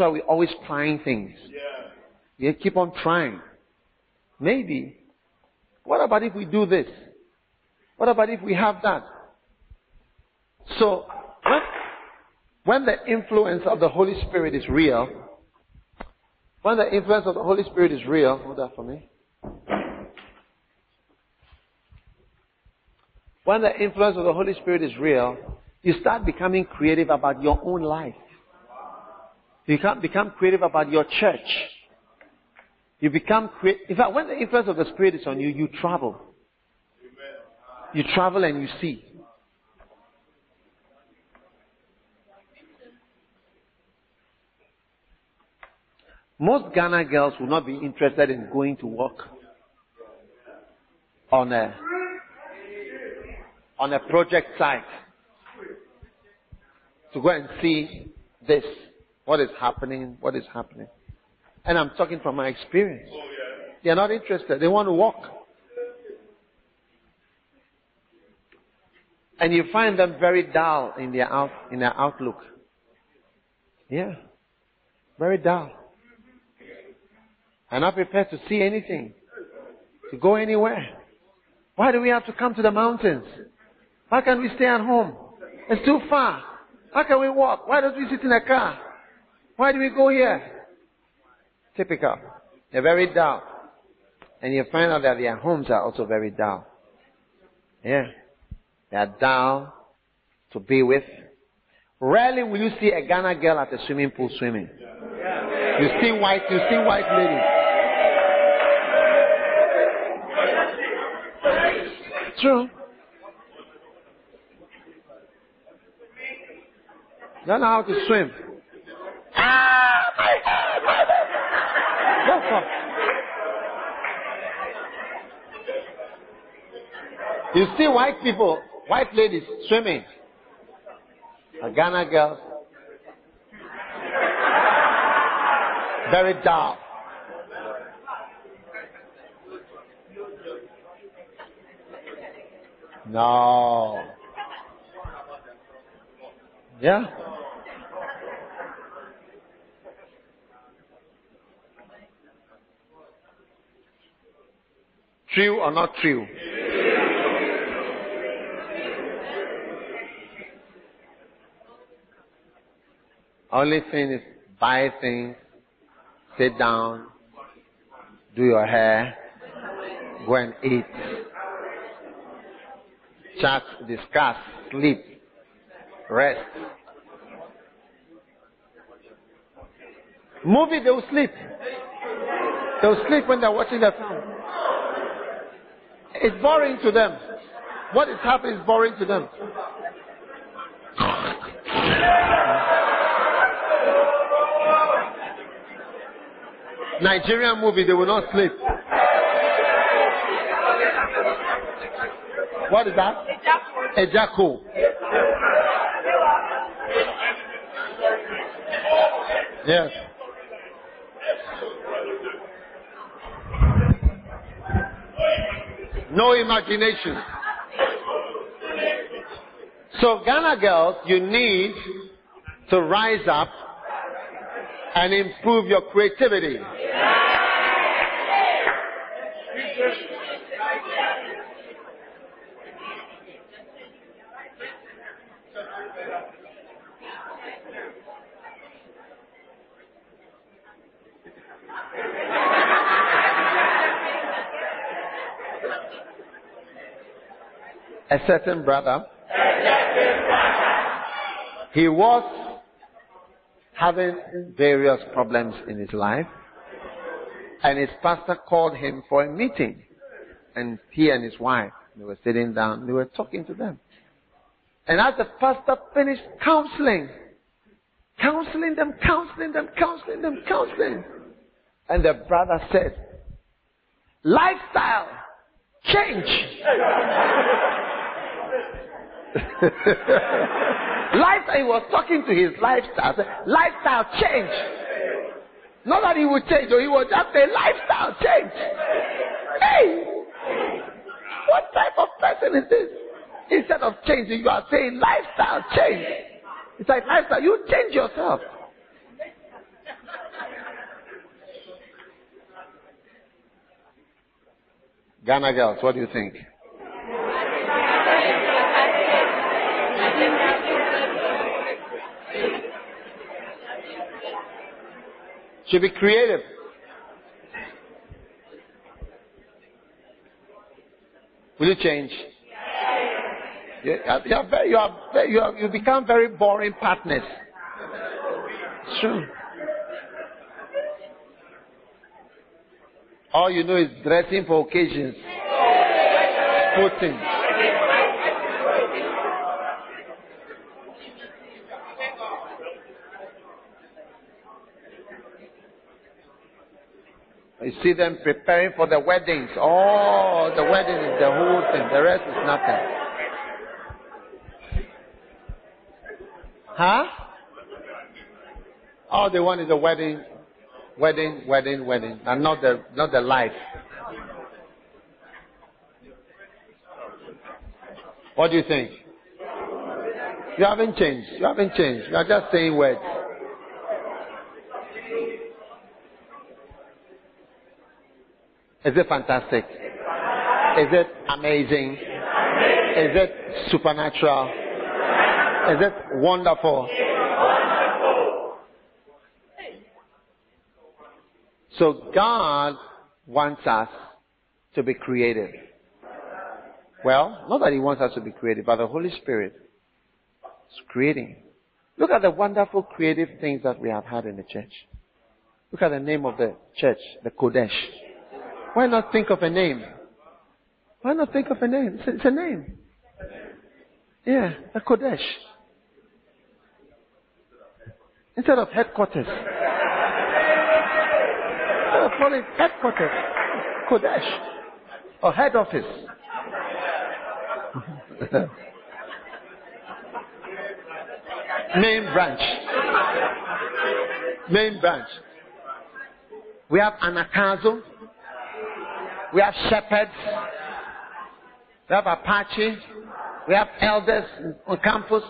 why we're always trying things. Yeah. We keep on trying. Maybe. What about if we do this? What about if we have that? So, when the influence of the Holy Spirit is real, when the influence of the Holy Spirit is real, hold that for me. When the influence of the Holy Spirit is real, you start becoming creative about your own life. You become creative about your church. You become creative. In fact, when the influence of the Spirit is on you, you travel. You travel and you see. Most Ghana girls will not be interested in going to work on a project site to go and see this, what is happening. And I'm talking from my experience. They're not interested. They want to walk. And you find them very dull in their outlook. Yeah. Very dull. I'm not prepared to see anything, to go anywhere. Why do we have to come to the mountains? Why can't we stay at home? It's too far. How can we walk? Why don't we sit in a car? Why do we go here? Typical. They're very dull. And you find out that their homes are also very dull. Yeah. They are dull to be with. Rarely will you see a Ghana girl at a swimming pool swimming. You see white ladies. True. Don't know how to swim. That's all. You see white people, white ladies swimming. A Ghana girl. Very dull. No. Yeah. True or not true? Only thing is buy things, sit down, do your hair, go and eat, chat, discuss, sleep, rest. Movie, they will sleep. They will sleep when they are watching the film. It's boring to them. What is happening is boring to them. Nigerian movie, they will not sleep. What is that? Ejako. Yes. No imagination. So Ghana girls, you need to rise up and improve your creativity. A certain brother, he was having various problems in his life, and his pastor called him for a meeting. And he and his wife, they were sitting down, they were talking to them. And as the pastor finished counseling them, and the brother said, lifestyle change. Lifestyle, he was talking to his lifestyle. Lifestyle change. Not that he would change, or he was just a lifestyle change. Hey! What type of person is this? Instead of changing, you are saying lifestyle change. It's like lifestyle, you change yourself. Ghana girls, what do you think? Should be creative. Will you change? You become very boring partners. Sure. All you know is dressing for occasions. Putting. You see them preparing for the weddings. Oh, the wedding is the whole thing. The rest is nothing. Huh? All they want is the wedding. Wedding, and not the life. What do you think? You haven't changed. You are just saying words. Is it fantastic? Is it amazing? Is it supernatural? Is it wonderful? So God wants us to be creative. Well, not that He wants us to be creative, but the Holy Spirit is creating. Look at the wonderful creative things that we have had in the church. Look at the name of the church, the Qodesh. Why not think of a name? It's a name. Yeah, a Qodesh. Instead of headquarters. Call it headquarters, Qodesh, or head office. Main branch. We have Anakazo. We have shepherds. We have Apache. We have elders on campus.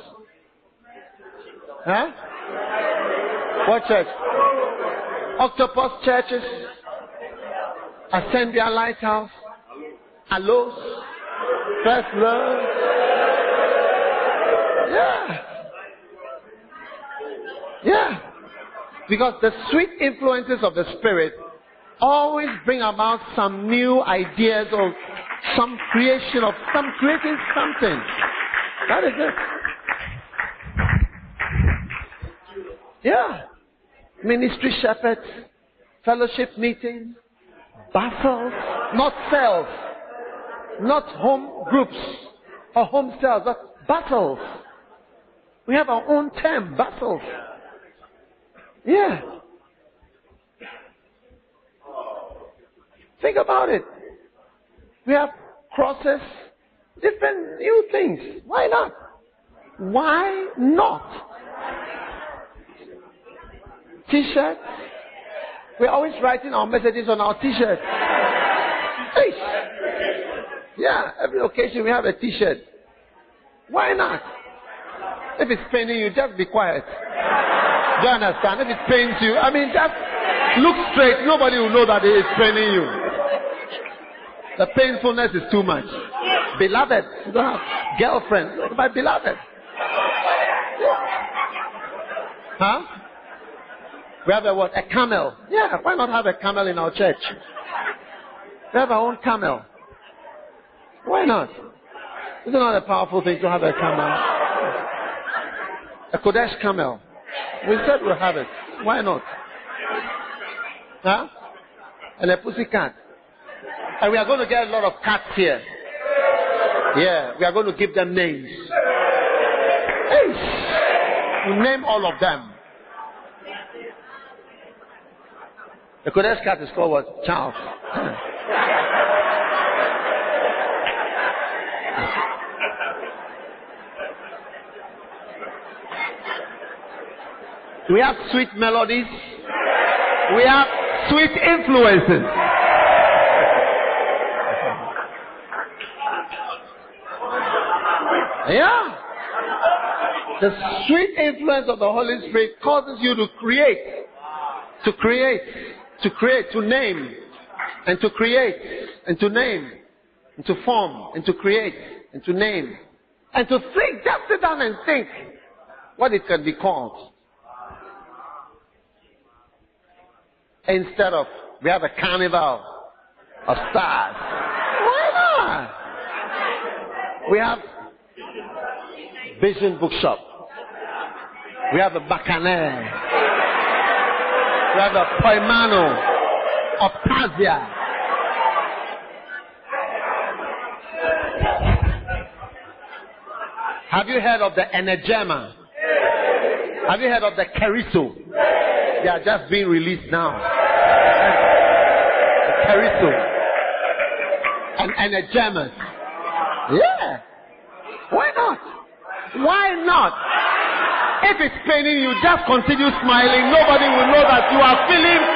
Huh? What church? Octopus churches. Assembly Lighthouse. Hello? First Love? Yeah. Yeah. Because the sweet influences of the Spirit always bring about some new ideas or some creation of some creating something. That is it. Yeah. Ministry shepherds, fellowship meetings, battles, not cells, not home groups or home cells, but battles. We have our own term, battles. Yeah. Think about it. We have crosses, different new things. Why not? Why not? T-shirts. We're always writing our messages on our T-shirts. Yeah, every occasion we have a T-shirt. Why not? If it's paining you, just be quiet. Do you understand? If it pains you, I mean, just look straight. Nobody will know that it is paining you. The painfulness is too much. Beloved, you don't have girlfriend. Look, my beloved. Huh? We have a what? A camel. Yeah, why not have a camel in our church? We have our own camel. Why not? Isn't that a powerful thing to have a camel? A Qodesh camel. We said we'll have it. Why not? Huh? And a pussy cat. And we are going to get a lot of cats here. Yeah, we are going to give them names. Hey! We'll name all of them. The Qodesh cat is called what? Charles. We have sweet melodies. We have sweet influences. Yeah. The sweet influence of the Holy Spirit causes you to create, to name, and to create, and to name, and to form, and to create, and to name, and to think. Just sit down and think what it can be called. Instead of, we have a carnival of stars. Why not? We have Vision Bookshop. We have a Bacchanal. We have a Poimano of Tazia. Have you heard of the Energema? Have you heard of the Keriso? They are just being released now. The Keriso. And Energemas. Yeah. Why not? Why not? If it's paining you, just continue smiling. Nobody will know that you are feeling